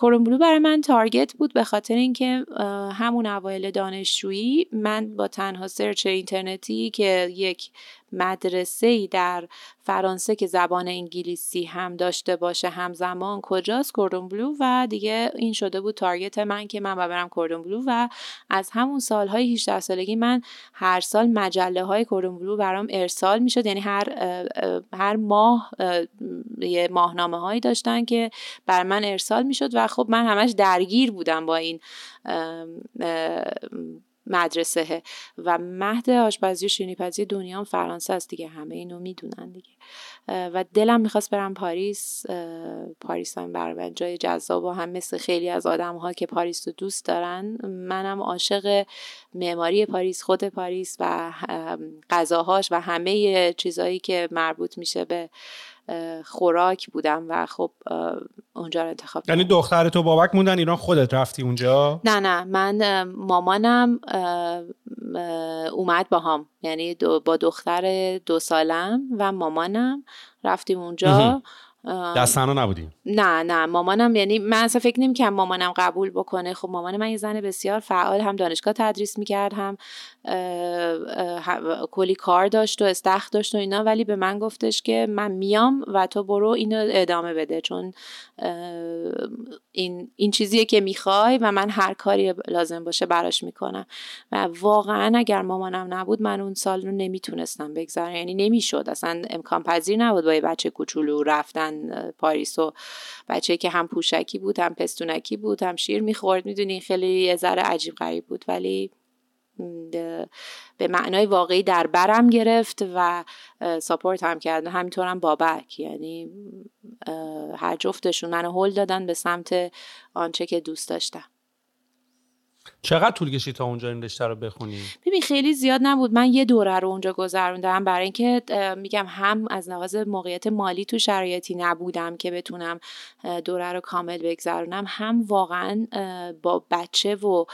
کردون بلو برای من تارگت بود به خاطر اینکه همون اوایل دانشجویی من با تنها سرچ اینترنتی که یک مدرسه‌ای در فرانسه که زبان انگلیسی هم داشته باشه همزمان کجاست کردون بلو، و دیگه این شده بود تارگت من که من برم کردون بلو. و از همون سالهای 18 سالگی من هر سال مجله های کردون بلو برام ارسال میشد، یعنی هر ماه یه ماهنامه هایی داشتن که بر من ارسال میشد و خب من همش درگیر بودم با این مدرسه و مهد آشپزی و شیرینی‌پزی دنیا فرانسه است دیگه، همه اینو میدونن دیگه. و دلم میخواست برم پاریس. پاریس هم برام جای جذاب و هم مثل خیلی از آدم‌ها که پاریس رو دوست دارن، منم عاشق معماری پاریس، خود پاریس و غذاهاش و همه چیزایی که مربوط میشه به خوراک بودم و خب اونجا رو انتخاب کردم. یعنی دخترت و بابک موندن ایران، خودت رفتی اونجا؟ نه نه، من مامانم اومد باهام، یعنی با دختر 2 سالم و مامانم رفتیم اونجا. دستانا نبودیم؟ نه مامانم، یعنی من اصلا فکر نمی‌کردم مامانم قبول بکنه. خب مامان من یه زن بسیار فعال، هم دانشگاه تدریس می‌کرد، هم کلی کار داشت و استخ داشت و اینا، ولی به من گفتش که من میام و تو برو اینو ادامه بده، چون این چیزیه که می‌خوای و من هر کاری لازم باشه براش میکنم. و واقعا اگر مامانم نبود من اون سال رو نمیتونستم بگذرونم، یعنی نمیشد، اصلا امکان پذیر نبود با یه بچه کوچولو رفتن پاریس، و بچه که هم پوشکی بود، هم پستونکی بود، هم شیر میخورد، میدونی خیلی یه ذره عجیب غریب بود، ولی به معنای واقعی در برم گرفت و ساپورت هم کرد. همینطور هم بابک، یعنی هر جفتشون منو هل دادن به سمت آنچه که دوست داشتم. چقدر طول کشید تا اونجا این رشته رو بخونی؟ ببین خیلی زیاد نبود، من یه دوره رو اونجا گذروندم، برای اینکه میگم هم از لحاظ موقعیت مالی تو شرایطی نبودم که بتونم دوره رو کامل بگذرونم، هم واقعا با بچه و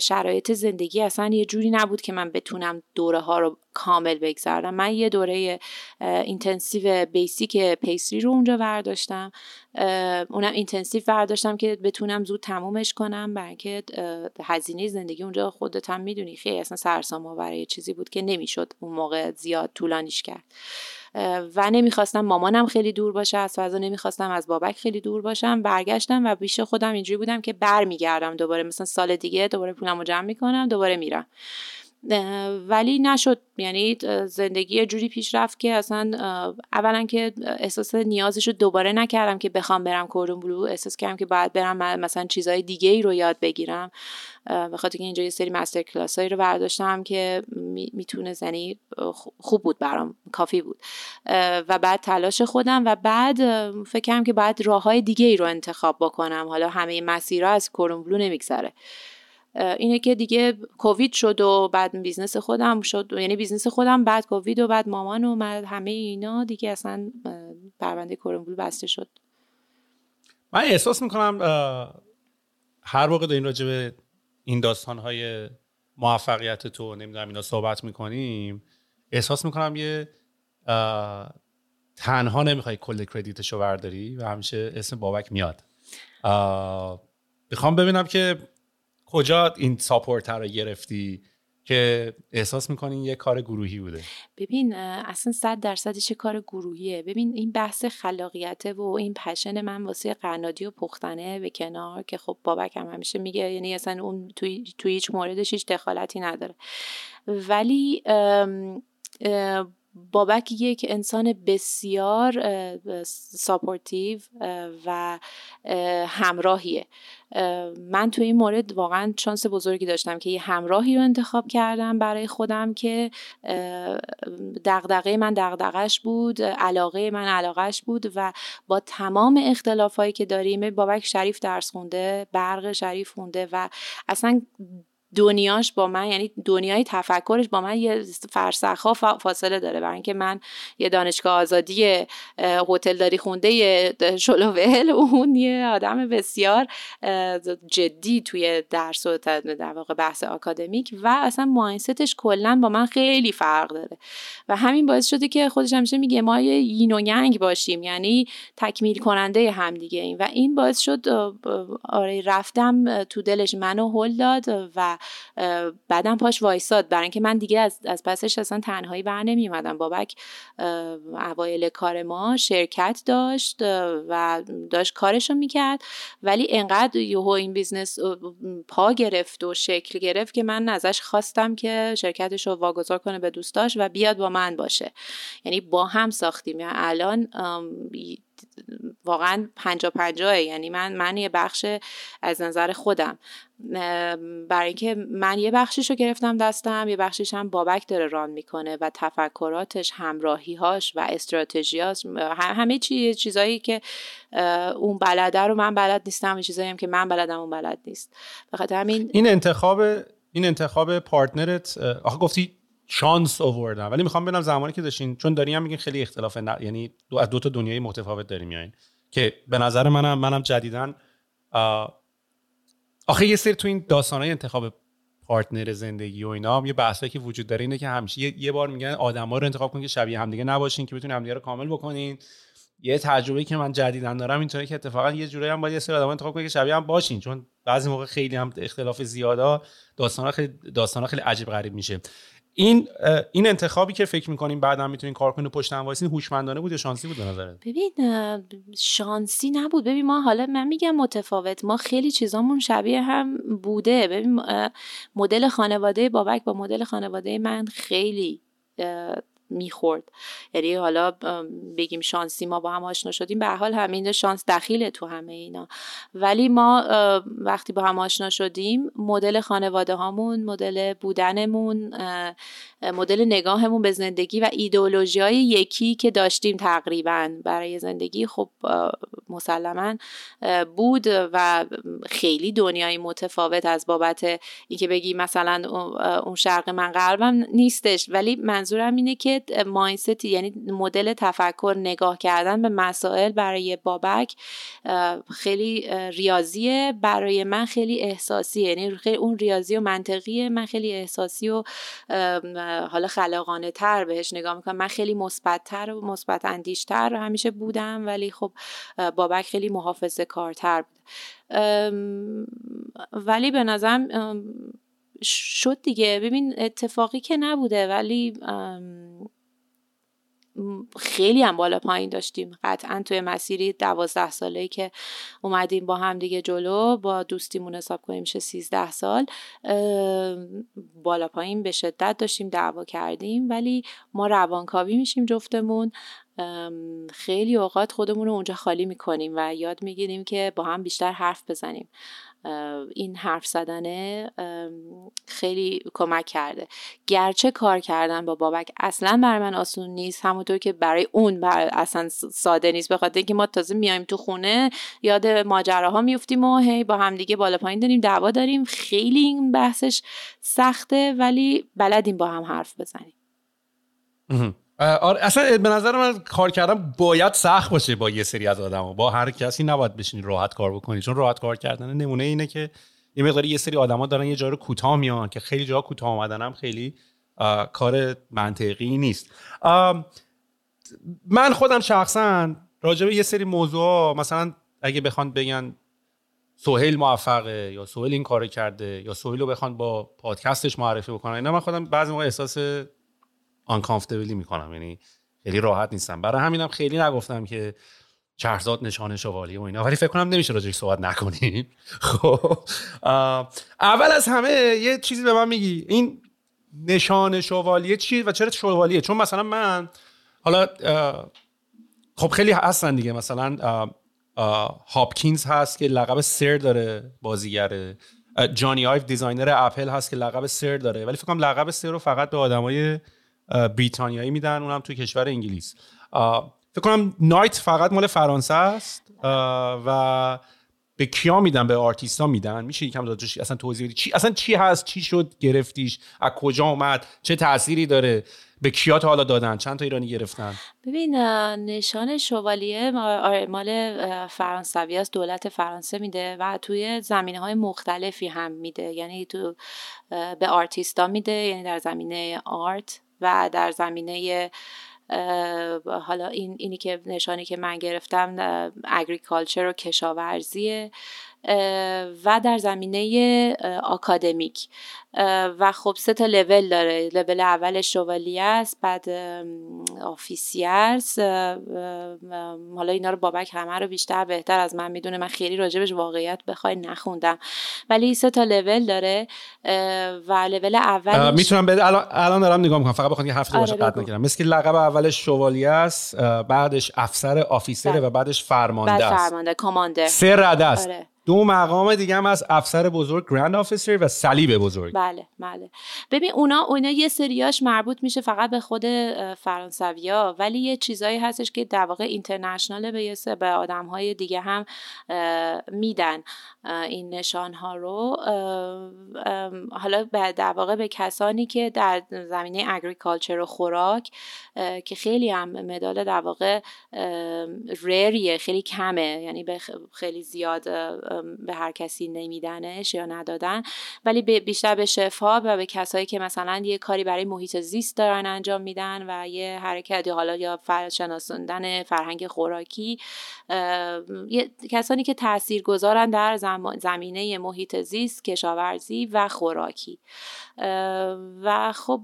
شرایط زندگی اصلا یه جوری نبود که من بتونم دوره ها رو کامل بگذرونم. من یه دوره اینتنسیو بیسیک پیستری رو اونجا برداشتم، اونم اینتنسیو برداشتم که بتونم زود تمومش کنم، برای اینکه هزینه زندگی اونجا خودت هم میدونی خیلی اصلا سرسام آور یه چیزی بود که نمیشد اون موقع زیاد طولانیش کرد. و نمیخواستم مامانم خیلی دور باشه از فضا، نمیخواستم از بابک خیلی دور باشم. برگشتم و پیش خودم اینجوری بودم که برمیگردم دوباره، مثلا سال دیگه دوباره پولمو جمع میکنم دوباره میرم، ولی نشد. یعنی زندگی جوری پیش رفت که اصلا اولا که احساس نیازش رو دوباره نکردم که بخوام برم کردون بلو، احساس کردم که باید برم مثلا چیزای دیگه ای رو یاد بگیرم، به خاطر که اینجا یه سری مستر کلاس هایی رو برداشتم که میتونه زنی خوب بود برام، کافی بود. و بعد تلاش خودم و بعد فکر کردم که باید راههای دیگه ای رو انتخاب بکنم، حالا همه مسیرها از کردون بلو نمیگذره. اینه که دیگه کووید شد و بعد بیزنس خودم شد، یعنی بیزنس خودم بعد کووید و بعد مامان و بعد همه اینا دیگه اصلا پرونده کردون بلو بسته شد. من احساس میکنم هر وقت این راجع به این داستانهای موفقیت تو نمیدونم اینا صحبت میکنیم، احساس میکنم یه تنها نمیخوای کل کردیتشو برداری و همیشه اسم بابک میاد. میخوام ببینم که کجا این ساپورت رو گرفتی که احساس میکنین یه کار گروهی بوده؟ ببین اصلا 100% کار گروهیه. ببین این بحث خلاقیته و این پشن من واسه قنادی و پختنه به کنار، که خب بابک هم همیشه میگه، یعنی اصلا اون توی هیچ موردش هیچ دخالتی نداره، ولی بابک یک انسان بسیار ساپورتیو و همراهیه. من تو این مورد واقعا شانس بزرگی داشتم که یه همراهی رو انتخاب کردم برای خودم که دغدغه من دغدغش بود، علاقه من علاقش بود. و با تمام اختلافایی که داریم، بابک شریف درس خونده، برق شریف خونده و اصلا دنیاش با من، یعنی دنیای تفکرش با من یه فرسخ‌ها فاصله داره، برای اینکه من یه دانشگاه آزادی هتلداری خونده شلوول، اون یه آدم بسیار جدی توی درس و در واقع بحث آکادمیک و اصلا مایندستش کلا با من خیلی فرق داره. و همین باعث شده که خودش همیشه میگه ما یه یین و یانگ باشیم، یعنی تکمیل کننده هم دیگه این. و این باعث شد آره رفتم تو دلش، منو هل داد و بعدم پاش وایساد، برای اینکه من دیگه از پسش اصلا تنهایی بر نمی اومدم. بابک اوایل کار ما شرکت داشت و داشت کارشو میکرد، ولی انقدر یهو این بیزنس پا گرفت و شکل گرفت که من ازش خواستم که شرکتشو واگذار کنه به دوستاش و بیاد با من باشه، یعنی با هم ساختیم. یعنی الان واقعا 50-50، یعنی من یه بخش از نظر خودم، برای اینکه من یه بخشیشو گرفتم دستم، یه بخشیش هم بابک داره ران میکنه و تفکراتش، همراهیهاش و استراتژیاش، همه چیزایی که اون بلده رو من بلد نیستم، و چیزایی هم که من بلدم اون بلد نیست. بخاطر همین این انتخاب پارتنرت، آخه گفتی شانس آوردن، ولی میخوام ببینم زمانی که داشتین، چون دارین هم میگین خیلی اختلاف یعنی از دو تا دنیای متفاوت دارین میایین، که به نظر منم جدیداً آخه یه سری تو این داستانای انتخاب پارتنر زندگی و اینا هم یه بحثایی که وجود داره اینه که همیشه یه بار میگن آدما رو انتخاب کنین که شبیه همدیگه نباشین که بتونین همدیگه رو کامل بکنین. یه تجربه که من جدیداً دارم اینطوریه که اتفاقا یه جورایی هم باید یه سری آدما انتخاب کنین که شبیه هم باشین، چون بعضی موقع خیلی هم اختلاف زیادا، داستانا خیلی عجیب غریب میشه. این انتخابی که فکر می‌کنیم بعداً می‌تونین کار کنین پشت هم وایسین، هوشمندانه بود یا شانسی بود به نظرت؟ ببین شانسی نبود. ببین ما حالا من میگم متفاوت، ما خیلی چیزامون شبیه هم بوده. ببین مدل خانواده بابک با مدل خانواده من خیلی میخورد، یعنی حالا بگیم شانسی ما با هم آشنا شدیم، به هر حال همین شانس دخیله تو همه اینا، ولی ما وقتی با هم آشنا شدیم مدل خانواده هامون، مدل بودنمون، مدل نگاهمون به زندگی و ایدئولوژی‌های یکی که داشتیم تقریبا برای زندگی، خب مسلماً بود و خیلی دنیای متفاوت از بابت اینکه بگی مثلا اون شرق من غربم نیستش، ولی منظورم اینه که مایندست، یعنی مدل تفکر، نگاه کردن به مسائل برای بابک خیلی ریاضیه، برای من خیلی احساسیه، یعنی خیلی اون ریاضی و منطقیه، من خیلی احساسی و حالا خلاقانه تر بهش نگاه میکنم. من خیلی مثبت تر و مثبت اندیش تر همیشه بودم، ولی خب بابک خیلی محافظه کارتر بود. ولی به نظرم شد دیگه. ببین اتفاقی که نبوده، ولی خیلی هم بالا پایین داشتیم قطعا توی مسیری 12 ساله‌ای که اومدیم با هم دیگه جلو، با دوستیمون حساب کنیم میشه 13 سال، بالا پایین به شدت داشتیم، دعوا کردیم، ولی ما روانکاوی میشیم جفتمون، خیلی اوقات خودمون رو اونجا خالی میکنیم و یاد میگیریم که با هم بیشتر حرف بزنیم. این حرف زدنه خیلی کمک کرده، گرچه کار کردن با بابک اصلا برای من آسون نیست، همونطور که برای اون اصلا ساده نیست، به خاطر اینکه ما تازه میایم تو خونه یاد ماجراها میفتیم و هی با همدیگه بالا پایین داریم، دعوا داریم، خیلی این بحثش سخته، ولی بلدیم با هم حرف بزنیم. آره اصلا به نظر من کار کردن باید سخت باشه با یه سری از آدما، با هر کسی نباید بشینی راحت کار بکنی، چون راحت کار کردن نمونه اینه که یه مقدار یه سری آدما دارن یه جا رو کوتاه میان، که خیلی جا کوتاه اومدن هم خیلی کار منطقی نیست. من خودم شخصا راجع به یه سری موضوعا، مثلا اگه بخوان بگن سهیل موفقه یا سهیل این کارو کرده یا سهیل رو بخوان با پادکستش معرفی بکنن، اینا من خودم بعضی موقع احساس uncomfortably میکنم، یعنی خیلی راحت نیستم، برای همینم خیلی نگفتم که شهرزاد نشانه شوالیه و اینا، ولی فکر کنم نمیشه راجعش صحبت نکنیم. خب اول از همه یه چیزی به من میگی، این نشانه شوالیه چیه و چرا شوالیه؟ چون مثلا من حالا خب خیلی هستن دیگه، مثلا هاپکینز هست که لقب سر داره، بازیگره، جانی آیو دیزاینر اپل هست که لقب سر داره، ولی فکر کنم لقب سر رو فقط به آدمای بریتانیایی میدن، اونم توی کشور انگلیس. فکر کنم نایت فقط مال فرانسه است و به کیا میدن؟ به آرتیستا میدن. میشه یکم راجعش اصلا توضیح بدی چی اصلا چی هست، چی شد گرفتیش، از کجا اومد، چه تأثیری داره، به کیا تا حالا دادن، چند تا ایرانی گرفتن؟ ببین نشان شوالیه مال فرانسوی است، دولت فرانسه میده و توی زمینه‌های مختلفی هم میده، یعنی تو به آرتیستا میده، یعنی در زمینه آرت و در زمینه حالا اینی که نشانی که من گرفتم اگریکالچر و کشاورزیه، و در زمینه آکادمیک و خب سه تا لول داره. لول اول شوالیه است، بعد آفیسیه است. حالا اینا رو بابک همه رو بیشتر بهتر از من میدونه، من خیلی راجبش واقعیت بخوای نخوندم، ولی سه تا لول داره و لول اول میتونم الان دارم نگاه میکنم فقط بخوام یه حرف باشه قطع نکنم. مثل لقب اولش شوالیه است، بعدش افسر آفیسره و بعدش فرمانده است. فرمانده کماندر سه رده است. آره. دو مقام دیگه هم از افسر بزرگ گراند آفیسر و صلیب بزرگ. بله بله. ببین اونا یه سریاش مربوط میشه فقط به خود فرانسویا، ولی یه چیزایی هستش که در واقع اینترنشنال به آدم‌های دیگه هم میدن این نشان‌ها رو. حالا در واقع به کسانی که در زمینه اگریکالچر و خوراک که خیلی هم مدال در واقع ریریه، خیلی کمه، یعنی خیلی زیاد به هر کسی نمیدنش یا ندادن، ولی بیشتر به شفها و به کسایی که مثلا یه کاری برای محیط زیست دارن انجام میدن و یه حرکتی حالا یا شناساندن فرهنگ خوراکی، کسانی که تأثیر گذارن در زمینه محیط زیست، کشاورزی و خوراکی. و خب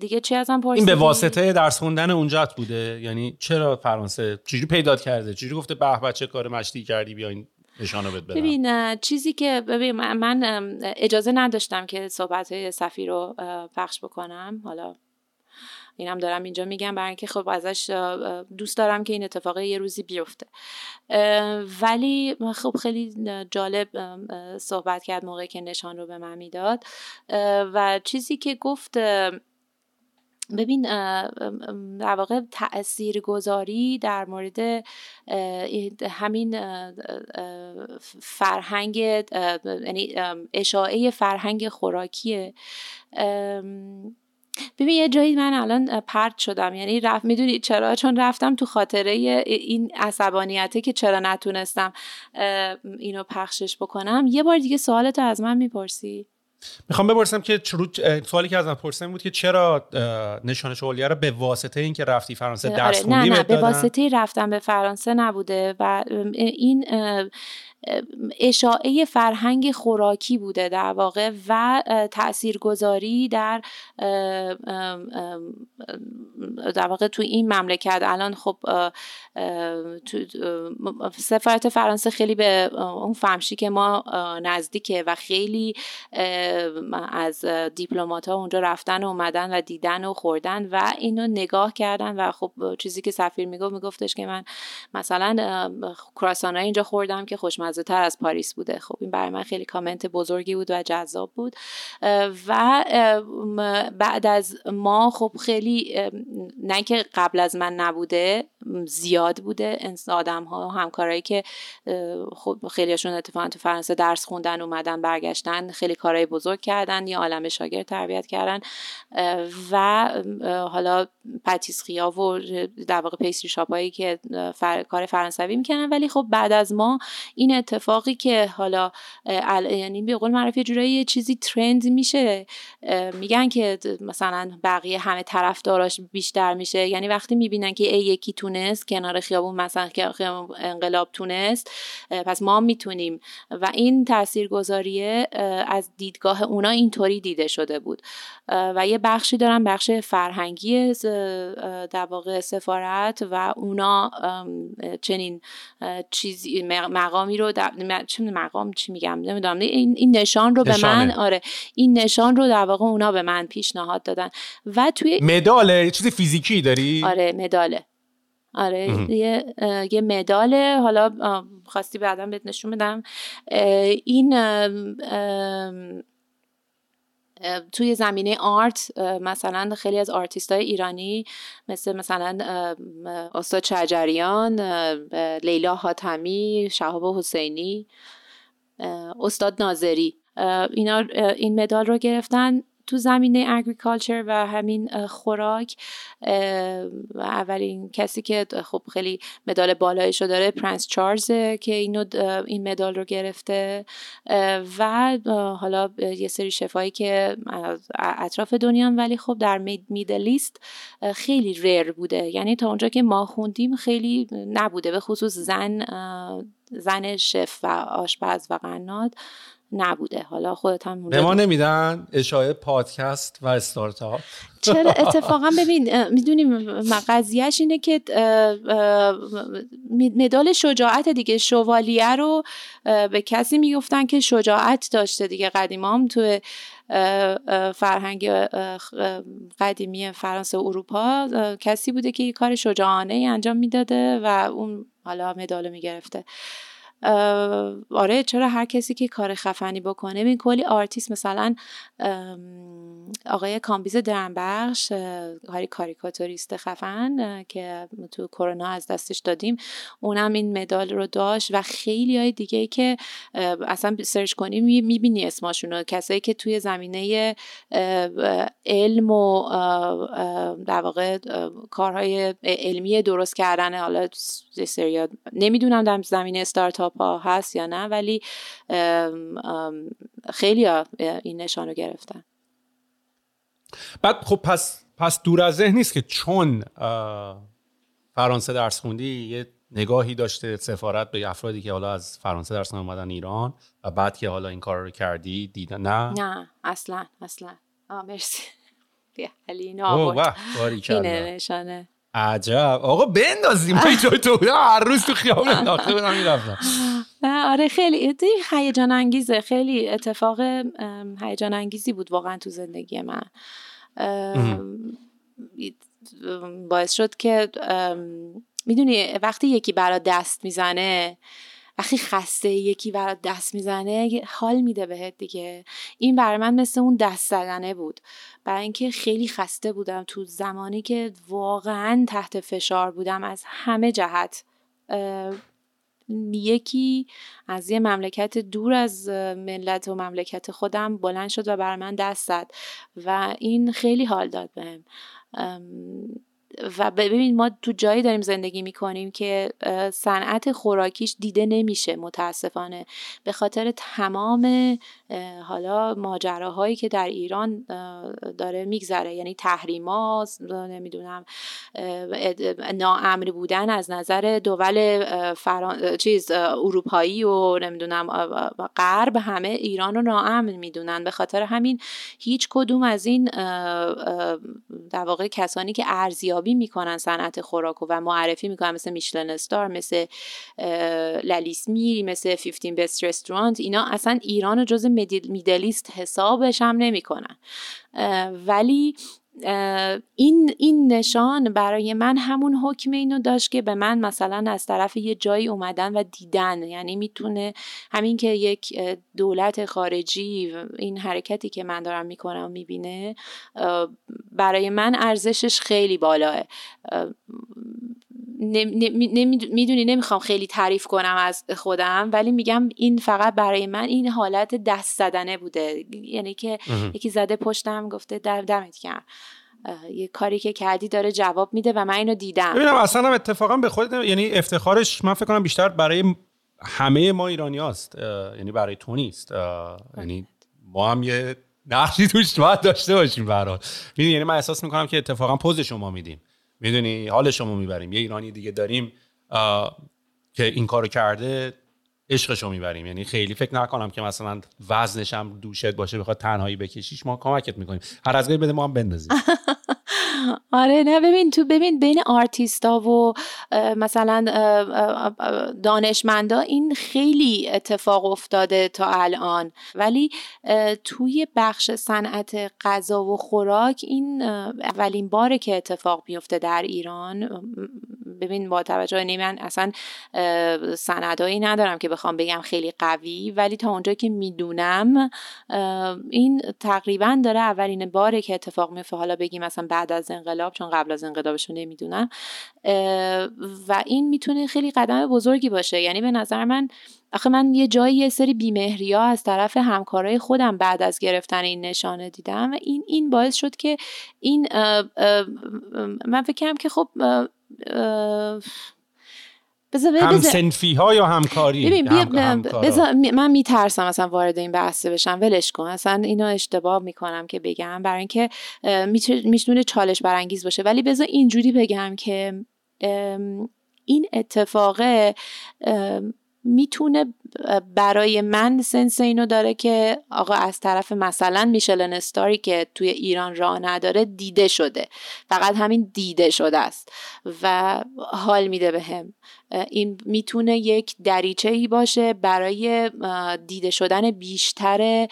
دیگه چی ازم پرسیدین؟ این به واسطه درس خوندن اونجا بوده، یعنی چرا فرانسه؟ چجوری پیدات کرده؟ چجوری گفته به به چه کار مشتی کردی بیاین نشانه بد بدم؟ ببین چیزی که من اجازه نداشتم که صحبت‌های سفیر رو پخش بکنم، حالا اینم دارم اینجا میگم برای اینکه خب ازش دوست دارم که این اتفاق یه روزی بیفته، ولی خب خیلی جالب صحبت کرد موقعی که نشان رو به من میداد. و چیزی که گفت، ببین در واقع تأثیرگذاری در مورد همین فرهنگ، یعنی اشاعه فرهنگ خوراکیه. ببین یه جایی من الان پرت شدم، یعنی میدونی چرا؟ چون رفتم تو خاطره این عصبانیته که چرا نتونستم اینو پخشش بکنم. یه بار دیگه سوالتو از من میپرسی؟ میخوام بپرسم که سوالی که از من پرسیدن بود که چرا نشانه شوالیه رو به واسطه این که رفتی فرانسه درس خوندی؟ نه به واسطه رفتم به فرانسه نبوده و این اشاعه فرهنگ خوراکی بوده در واقع و تاثیرگذاری در واقع تو این مملکت. الان خب سفارت فرانسه خیلی به اون فهمشی که ما نزدیکه و خیلی از دیپلمات‌ها اونجا رفتن و اومدن و دیدن و خوردن و اینو نگاه کردن. و خب چیزی که سفیر میگفتش که من مثلا کراسان‌های اینجا خوردم که خوشمزه تر از پاریس بوده. خب این برای من خیلی کامنت بزرگی بود و جذاب بود. و بعد از ما خب خیلی، نه که قبل از من نبوده، زیاد بوده آدم ها و همکارایی که خب خیلیشون اتفاقا تو فرانسه درس خوندن، اومدن برگشتن، خیلی کارهای بزرگ کردن، یه عالم شاگرد تربیت کردن و حالا پاتیسریا و در واقع پیستری شاپ هایی که کار فرانسوی میکنن. ولی خب بعد از ما این اتفاقی که حالا یعنی به قول معروف یه جورایی چیزی ترند میشه، میگن که مثلا بقیه همه طرفداراش بیشتر میشه، یعنی وقتی میبینن که یکی تونست کنار خیابون مثلا خیابون انقلاب تونست، پس ما میتونیم. و این تاثیرگذاریه از دیدگاه اونا اینطوری دیده شده بود. و یه بخشی دارن، بخش فرهنگی در واقع سفارت و اونا چنین چیزی مقامی رو این نشان رو به من، آره این نشان رو در واقع اونا به من پیشنهاد دادن. و توی مداله، یه چیز فیزیکی داری؟ آره مداله، آره یه مداله، حالا خواستی بعدم بهت نشون بدم. این توی زمینه آرت مثلا خیلی از آرتیستای ایرانی مثلا استاد شجریان، لیلا حاتمی، شهاب حسینی، استاد ناظری، اینا این مدال رو گرفتن. تو زمینه اگریکالچر و همین خوراک. اولین کسی که خب خیلی مدال بالایشو داره پرنس چارلزه که این مدال رو گرفته، و حالا یه سری شفایی که اطراف دنیا، ولی خب در میدلیست خیلی ریر بوده، یعنی تا اونجا که ما خوندیم خیلی نبوده، به خصوص زن شف و آشپز و قناد نبوده. حالا خودت هم به ما نمیدن اشاعه پادکست و استارتاپ. چرا اتفاقا ببین میدونیم قضیهش اینه که مدال شجاعت دیگه، شوالیه رو به کسی میگفتن که شجاعت داشته دیگه. قدیمام تو فرهنگ قدیمی فرانسه و اروپا کسی بوده که یه کار شجاعانه انجام میداده و اون حالا مدال میگرفته. آره چرا هر کسی که کار خفنی بکنه. این کلی آرتیست، مثلا آقای کامبیز درنبخش کاریکاتوریست خفن که تو کرونا از دستش دادیم، اونم این مدال رو داشت و خیلی های دیگه که اصلا سرچ کنیم میبینی اسماشونو، کسایی که توی زمینه علم و در واقع کارهای علمی درست کردن، حالا سریاد نمیدونم در زمینه استارتاپ ها هست یا نه، ولی خیلی ها این نشانو گرفتن. بعد خب پس دور از ذهن نیست که چون فرانسه درس خوندی یه نگاهی داشته سفارت به افرادی که حالا از فرانسه درس خوندن اومدن ایران و بعد که حالا این کار رو کردی دیدن. نه اصلا مرسی علی نابرد اینه نشانه. عجب آقا بندازیم تو هر روز تو خیابون انداخته بودم می‌رفتم. آره خیلی هیجان انگیزه، خیلی اتفاق هیجان انگیزی بود واقعا تو زندگی من. باعث شد که میدونی وقتی یکی برات دست میزنه، وقتی خسته یکی برات دست میزنه حال میده بهت دیگه. این برای من مثل اون دست زدنه بود، برای اینکه خیلی خسته بودم تو زمانی که واقعا تحت فشار بودم از همه جهت. یکی از یه مملکت دور از ملت و مملکت خودم بلند شد و برای من دست زد و این خیلی حال داد بهم. و ببین ما تو جایی داریم زندگی میکنیم که صنعت خوراکیش دیده نمیشه متاسفانه، به خاطر تمام حالا ماجراهایی که در ایران داره میگذره، یعنی تحریما، نمیدونم ناامن بودن از نظر دول اروپایی و نمیدونم غرب، همه ایران رو ناامن میدونن. به خاطر همین هیچ کدوم از این در واقع کسانی که ارزیابی میکنن صنعت خوراکو و معرفی میکنن، مثل میشلن استار، مثل لالیسمی، مثل 15 بست رستورانت، اینا اصلا ایران رو جز میدلیست حسابش هم نمیکنن. ولی این نشان برای من همون حکم اینو داشت که به من مثلا از طرف یه جایی اومدن و دیدن، یعنی میتونه همین که یک دولت خارجی این حرکتی که من دارم میکنم میبینه، برای من ارزشش خیلی بالاه. میدونی نمیخوام خیلی تعریف کنم از خودم، ولی میگم این فقط برای من این حالت دست زدنه بوده، یعنی که یکی زده پشتم گفته دمت گرم، یه کاری که کردی داره جواب میده و من اینو دیدم. ببینم اصلا اتفاقا به خودت، یعنی افتخارش من فکر کنم بیشتر برای همه ما ایرانی هست، یعنی برای تو نیست، یعنی ما هم یه نقشی توش باید داشته باشیم برات. میدونی یعنی من احساس میکنم که اتفاقا پوز شما میدیم، میدونی حال شما میبریم، یه ایرانی دیگه داریم که این کارو کرده عشقشو میبریم، یعنی خیلی فکر نکنم که مثلا وزنش هم دوشت باشه بخواد تنهایی بکشیش، ما کمکت میکنیم، هر از گاهی بده ما هم بندازیم. آره نه ببین تو ببین بین آرتیستا و مثلا دانشمندا این خیلی اتفاق افتاده تا الان، ولی توی بخش صنعت غذا و خوراک این اولین باره که اتفاق میفته در ایران، ببین با توجه به من اصلا سندایی ندارم که بخوام بگم خیلی قوی، ولی تا اونجا که میدونم این تقریبا داره اولین باره که اتفاق میفته، حالا بگیم مثلا بعد از انقلاب، چون قبل از انقلابش رو نمیدونم، و این میتونه خیلی قدم بزرگی باشه. یعنی به نظر من آخه من یه جایی یه سری بیمهری‌ها از طرف همکارای خودم بعد از گرفتن این نشانه دیدم و این باعث شد که این من فکرم که خب همسنفی‌ها یا همکاری من میترسم اصلا وارد این بحث بشم، ولش کن، اصلا اینو اشتباه میکنم که بگم، برای اینکه میتونه چالش برانگیز باشه، ولی بذار اینجوری بگم که این اتفاقه میتونه برای من سنس اینو داره که آقا از طرف مثلا میشلن استاری که توی ایران راه نداره دیده شده، فقط همین دیده شده است و حال میده بهم. این میتونه یک دریچه‌ای باشه برای دیده شدن بیشتر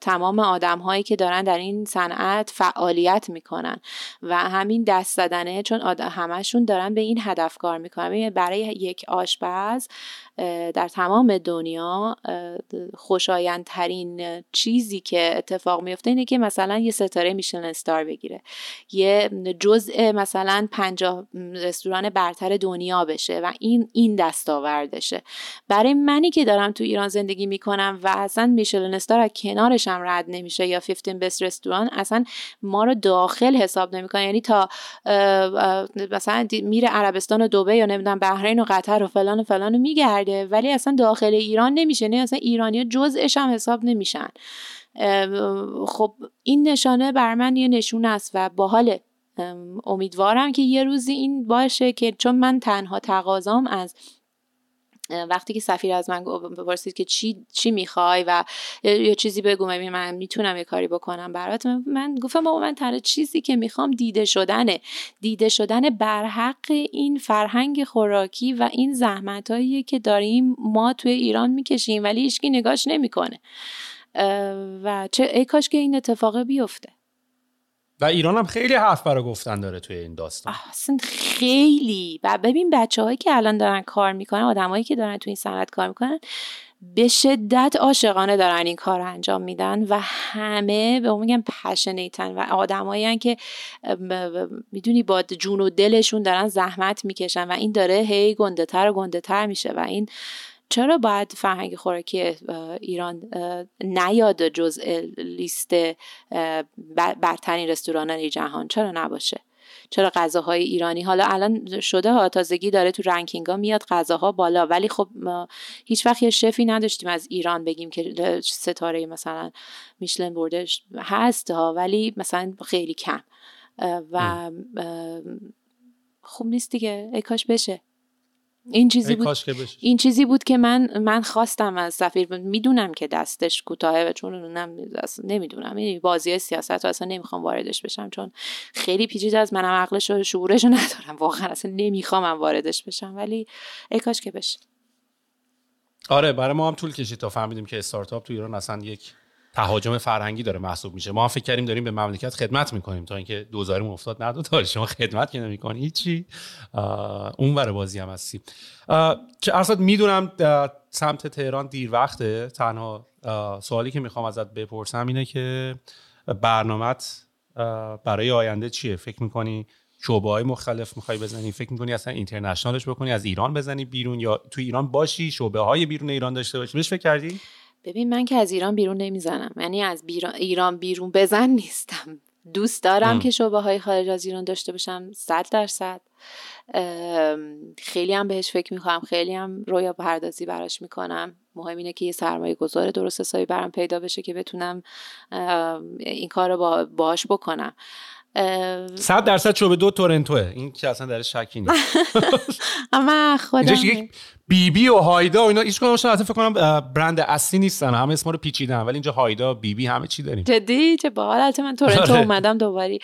تمام آدم‌هایی که دارن در این صنعت فعالیت میکنن و همین دست زدنه، چون همشون دارن به این هدف کار میکنن. برای یک آشپز در تمام دنیا خوشایندترین چیزی که اتفاق میفته اینه که مثلا یه ستاره میشلن استار بگیره، یه جزء مثلا 50 رستوران برتر دنیا بشه و این دستاوردشه. برای منی که دارم تو ایران زندگی میکنم و اصلا میشلن استار از کنارش هم رد نمیشه یا 15 بست رستوران اصلا ما رو داخل حساب نمیکنه، یعنی تا مثلا میره عربستان و دبی یا نمیدونم بحرین و قطر و فلان و فلان و میگرده، ولی اصلا داخل ایران نمیشه، نه اصلا ایرانی ها جزءش هم حساب نمیشن. خب این نشانه بر من یه نشونه است و باحاله، امیدوارم که یه روزی این باشه که چون من تنها تقاضام از وقتی که سفیر از من بپرسید که چی میخوای و یا چیزی بگو من میتونم یه کاری بکنم برات، من گفتم بابا من تنها چیزی که میخوام دیده شدن برحق این فرهنگ خوراکی و این زحمتایی که داریم ما توی ایران میکشیم ولی هیچکی نگاش نمیکنه و چه ای کاش که این اتفاق بیفته. و ایران هم خیلی حرف برای گفتن داره توی این داستان، اصلا خیلی. و ببین بچه‌هایی که الان دارن کار میکنن، آدمایی که دارن توی این صنعت کار میکنن به شدت عاشقانه دارن این کار رو انجام میدن و همه به اون میگن پشنیتن و آدمایی هن که میدونی با جون و دلشون دارن زحمت میکشن و این داره هی گنده‌تر و گنده‌تر میشه و این چرا باید فرهنگ خوراکی ایران نیاد جزء لیست برترین رستوران‌های جهان؟ چرا نباشه؟ چرا غذاهای ایرانی حالا الان شده ها، تازگی داره تو رنکینگ‌ها میاد غذاها بالا، ولی خب هیچ وقت یه شفی نداشتیم از ایران بگیم که ستاره مثلا میشلن بردش هست ها، ولی مثلا خیلی کم و خوب نیست دیگه. ای کاش بشه. این چیزی بود که من خواستم از سفیر. میدونم که دستش کوتاهه و چون نمیدونم بازی سیاست رو اصلا نمیخوام واردش بشم، چون خیلی پیچیده از منم عقلش و شعورش رو ندارم واقعا، اصلا نمیخوامم واردش بشم، ولی ای کاش که بشه. آره برای ما هم طول کشید تا فهمیدیم که استارتاپ تو ایران اصلا یک تهاجم فرهنگی داره محسوب میشه. ما هم فکر کردیم داریم به مملکت خدمت میکنیم تا اینکه دوزارمون افتاد. نه دوزار شما خدمت که نمیکنی هیچی، اونور بازی هم هستی. چه ارشد میدونم سمت تهران دیر وقته، تنها سوالی که میخوام ازت بپرسم اینه که برنامت برای آینده چیه؟ فکر میکنی شعبه‌های مختلف میخوای بزنی؟ فکر میکنی اصلا اینترنشنالش بکنی، از ایران بزنی بیرون، یا تو ایران باشی شعبه‌های بیرون ایران داشته باشی؟ بهش فکر کردی؟ ببین من که از ایران بیرون نمیزنم، یعنی از ایران بیرون بزن نیستم. دوست دارم که شعبه های خارج از ایران داشته باشم 100%. خیلی هم بهش فکر میکنم، خیلی هم رویا پردازی براش میکنم. مهم اینه که یه سرمایه گذار درست حسابی برام پیدا بشه که بتونم این کار رو باهاش بکنم. 100% شعبه 2 تورنتوه، این که اصلا درش شکی نیست. اما خودم بیبی و هایدا و اینا هیچ کدومش اصلا فکر کنم برند اصلی نیستن، همه اسما رو پیچیدن، ولی اینجا هایدا بیبی همه چی داریم. جدی؟ چه باحال. البته من تورنتو اومدم دوباره،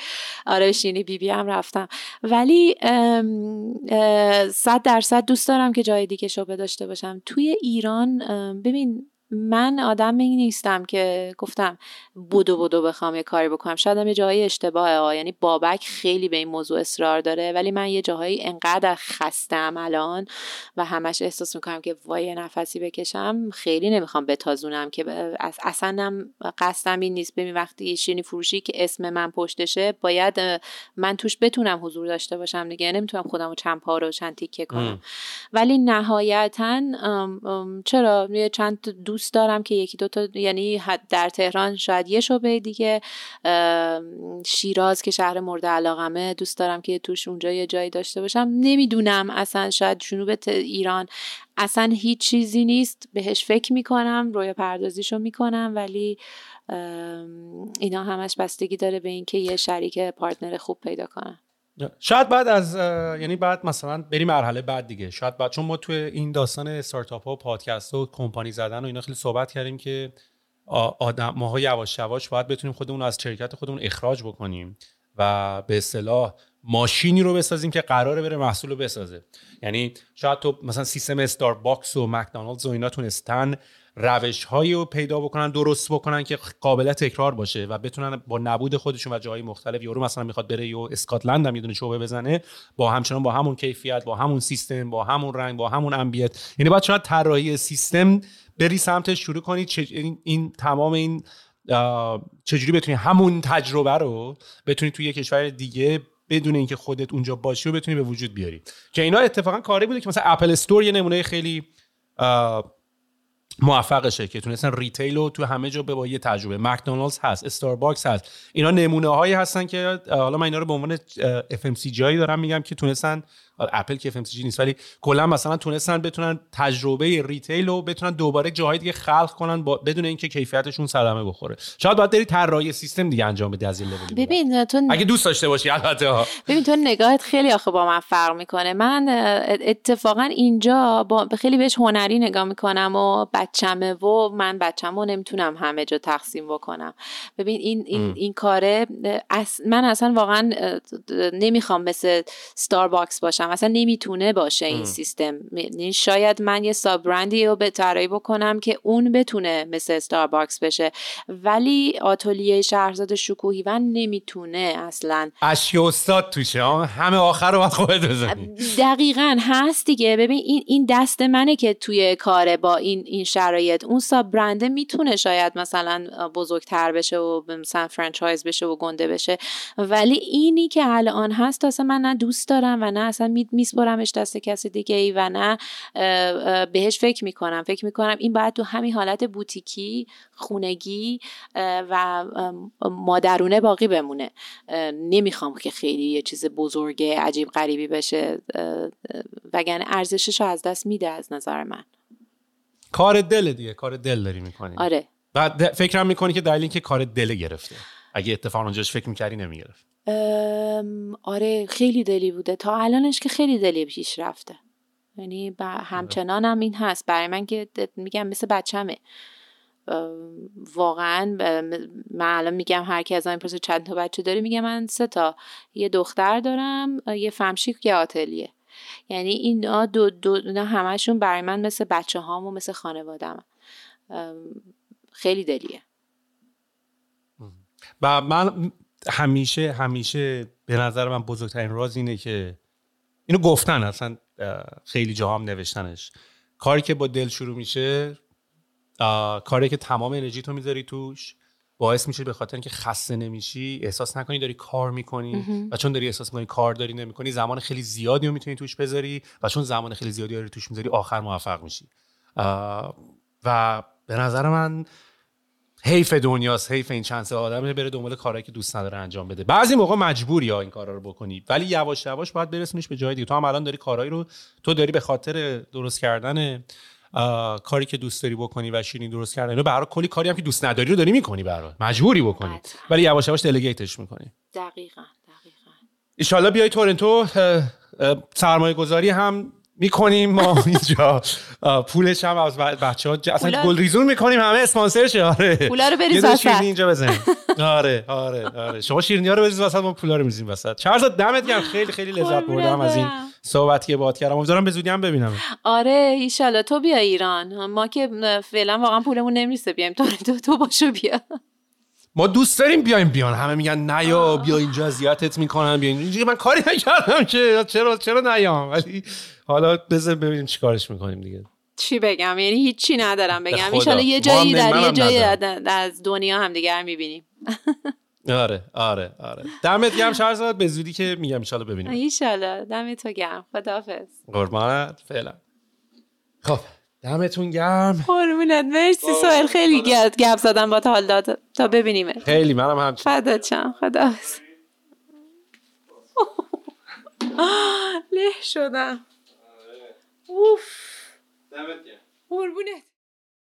آره شینی بیبی هم رفتم، ولی 100% دوست دارم که جای دیگه شعبه داشته باشم. توی ایران ببین من آدم این نیستم که گفتم بدو بخوام یه کاری بکنم. شاید یه جایی اشتباهه ها، یعنی بابک خیلی به این موضوع اصرار داره، ولی من یه جاهایی انقدر خستم الان و همش احساس میکنم که وای نفسی بکشم، خیلی نمیخوام بتازونم، که اصلا قصدم این نیست. ببین وقتی شیرینی فروشی که اسم من پشتشه باید من توش بتونم حضور داشته باشم دیگه، نمیتونم خودمو چند پا رو چند تیکه کنم. ولی نهایتاً چرا چند دوست دارم که یکی دو تا، یعنی در تهران شاید یه شعبه دیگه، شیراز که شهر مورد علاقمه دوست دارم که توش اونجا یه جایی داشته باشم. نمیدونم اصلا، شاید جنوب ایران اصلا هیچ چیزی نیست، بهش فکر میکنم، روی پردازیشو میکنم، ولی اینا همش بستگی داره به این که یه شریک پارتنر خوب پیدا کنم. شاید بعد از یعنی بعد مثلا بریم مرحله بعد دیگه، شاید بعد، چون ما توی این داستان استارتاپ ها و پادکست و کمپانی زدن و اینا خیلی صحبت کردیم که آدم ماها یواش یواش باید بتونیم خودمون از شرکت خودمون اخراج بکنیم و به اصطلاح ماشینی رو بسازیم که قراره بره محصول رو بسازه. یعنی شاید تو مثلا سیستم استارباکس و مکدونالدز و اینا تونستن روش‌هایی رو پیدا بکنن، درست بکنن که قابل تکرار باشه و بتونن با نبود خودشون و جاهای مختلف، یارو مثلا میخواد بره یو اسکاتلند هم یه دونه شعبه بزنه، با همچنان با همون کیفیت، با همون سیستم، با همون رنگ، با همون امبیت. یعنی باید شاید طراحی سیستم بری سمتش، شروع کنی این تمام این چجوری بتونی همون تجربه رو بتونی توی یه کشور دیگه بدون اینکه خودت اونجا باشی و بتونی به وجود بیاری. که اینا اتفاقا کاری بوده که مثلا اپل استور یه نمونه خیلی موفقشه که تونستن ریتیل رو تو همه جا با یه تجربه، مکدونالدز هست، استارباکس هست، اینا نمونه هایی هستن که حالا من اینا رو به عنوان FMCG هایی دارم میگم که تونستن، اپل که FMCG نیست ولی کلا مثلا تونستن بتونن تجربه ریتیل رو بتونن دوباره جاهای دیگه خلق کنن بدون اینکه کیفیتشون صدمه بخوره. شاید باید بری طراحی سیستم دیگه انجام بدی از این لول. ببین تو اگه دوست داشته باشی البته ها. ببین تو نگاهت خیلی آخه با من فرق میکنه. من اتفاقا اینجا خیلی بهش هنری نگاه میکنم و بچمه و من بچمو نمیتونم همه جا تقسیم بکنم. ببین این کاره من اصلا واقعا نمیخوام مثل استارباکس باشم، مثلا نمیتونه باشه این سیستم. شاید من یه ساب برندی رو طراحی بکنم که اون بتونه مثل استارباکس بشه، ولی آتلیه شهرزاد شکوهی من نمیتونه اصلا. اشی استاد توشه، همه آخر رو باید خودت بزنی. دقیقاً هست دیگه. ببین این دست منه که توی کاره با این شرایط اون ساب برنده میتونه شاید مثلا بزرگتر بشه و مثلا فرانچایز بشه و گنده بشه، ولی اینی که الان هست اصلا من نه دوست دارم و نه اصلا میسپرمش دست کسی دیگه ای و نه بهش فکر میکنم. فکر میکنم این باید تو همین حالت بوتیکی، خونگی و مادرونه باقی بمونه. نمیخوام که خیلی یه چیز بزرگ عجیب غریبی بشه، وگرنه ارزشش رو از دست میده از نظر من. کار دل دیگه، کار دل داری میکنی. آره. بعد فکرم میکنی که دلیل اینکه کار دل گرفته، اگه اتفاقا اونجاش فکر میکردی نمیگرفت. آره خیلی دلی بوده تا الانش که خیلی دلی پیش رفته، یعنی همچنان هم این هست برای من که میگم مثل بچمه واقعا. من الان میگم هر کی از این پرسه چند تا بچه داری، میگم من 3 تا، یه دختر دارم، یه فمشیک، یه آتلیه. یعنی این دو همشون برای من مثل بچه هام و مثل خانوادم. خیلی دلیه. و من همیشه به نظر من بزرگترین راز اینه که اینو گفتن، اصلا خیلی جاها هم نوشتنش، کاری که با دل شروع میشه، کاری که تمام انرژی تو میذاری توش، باعث میشه به خاطر اینکه خسته نمیشی، احساس نکنی داری کار میکنی و چون داری احساس میکنی کار داری نمیکنی، زمان خیلی زیادی رو میتونی توش بذاری و چون زمان خیلی زیادی رو توش میذاری آخر موفق میشی. و به نظر من حیف دنیاست، حیف این چند تا آدمه بره دنبال کارهایی که دوست نداره انجام بده. بعضی موقع مجبوری این کارا رو بکنی، ولی یواش یواش باید برسونیش به جای دیگه. تو هم الان داری کارهایی رو تو داری به خاطر درست کردن کاری که دوست داری بکنی و شیرینی درست کردن، برای کلی کاری هم که دوست نداری رو داری میکنی، برای مجبوری بکنی، ولی یواش یواش دلیگیتش میکنی. دقیقاً. ان شاءالله بیای تورنتو، سرمایه گذاری هم میکنیم ما اینجا، پولش هم از بچه‌ها اصلا گلریزون میکنیم، همه اسپانسرش. آره پولا رو بریز وسط اینجا بزنیم. آره شما شیرینی‌ها رو بریز وسط، ما پولا رو می‌ریزیم وسط. شهرزاد دمت گرم، خیلی خیلی لذت بردم از این صحبت که باهات کردم، امیدوارم به زودی هم ببینم. آره ان شاءالله تو بیا ایران، ما که فعلا واقعا پولمون نمیرسه بیایم تورنتو، تو باشو بیا. ما دوست داریم بیایم، بیان همه میگن نیا بیا اینجا زیارتت میکنن بیا اینجا. من کاری نکردم که چرا نیام، ولی حالا بذار ببینیم چیکارش میکنیم دیگه. چی بگم یعنی هیچی ندارم بگم. ان شاءالله یه جایی در یه جایی از دنیا هم دیگه میبینیم. آره دمت گرم شهرزاد، به زودی که میگم ان شاءالله ببینیم. ان شاءالله دمت گرم، خداحافظ. قربانت فعلا. خب دمتون گرم. قربونت، مرسی سهیل، خیلی گپ زدم با حال داد. تا ببینیم. خیلی منم هم فدات شم، خداحافظ. له شدم. اوف دمت گرم. قربونت.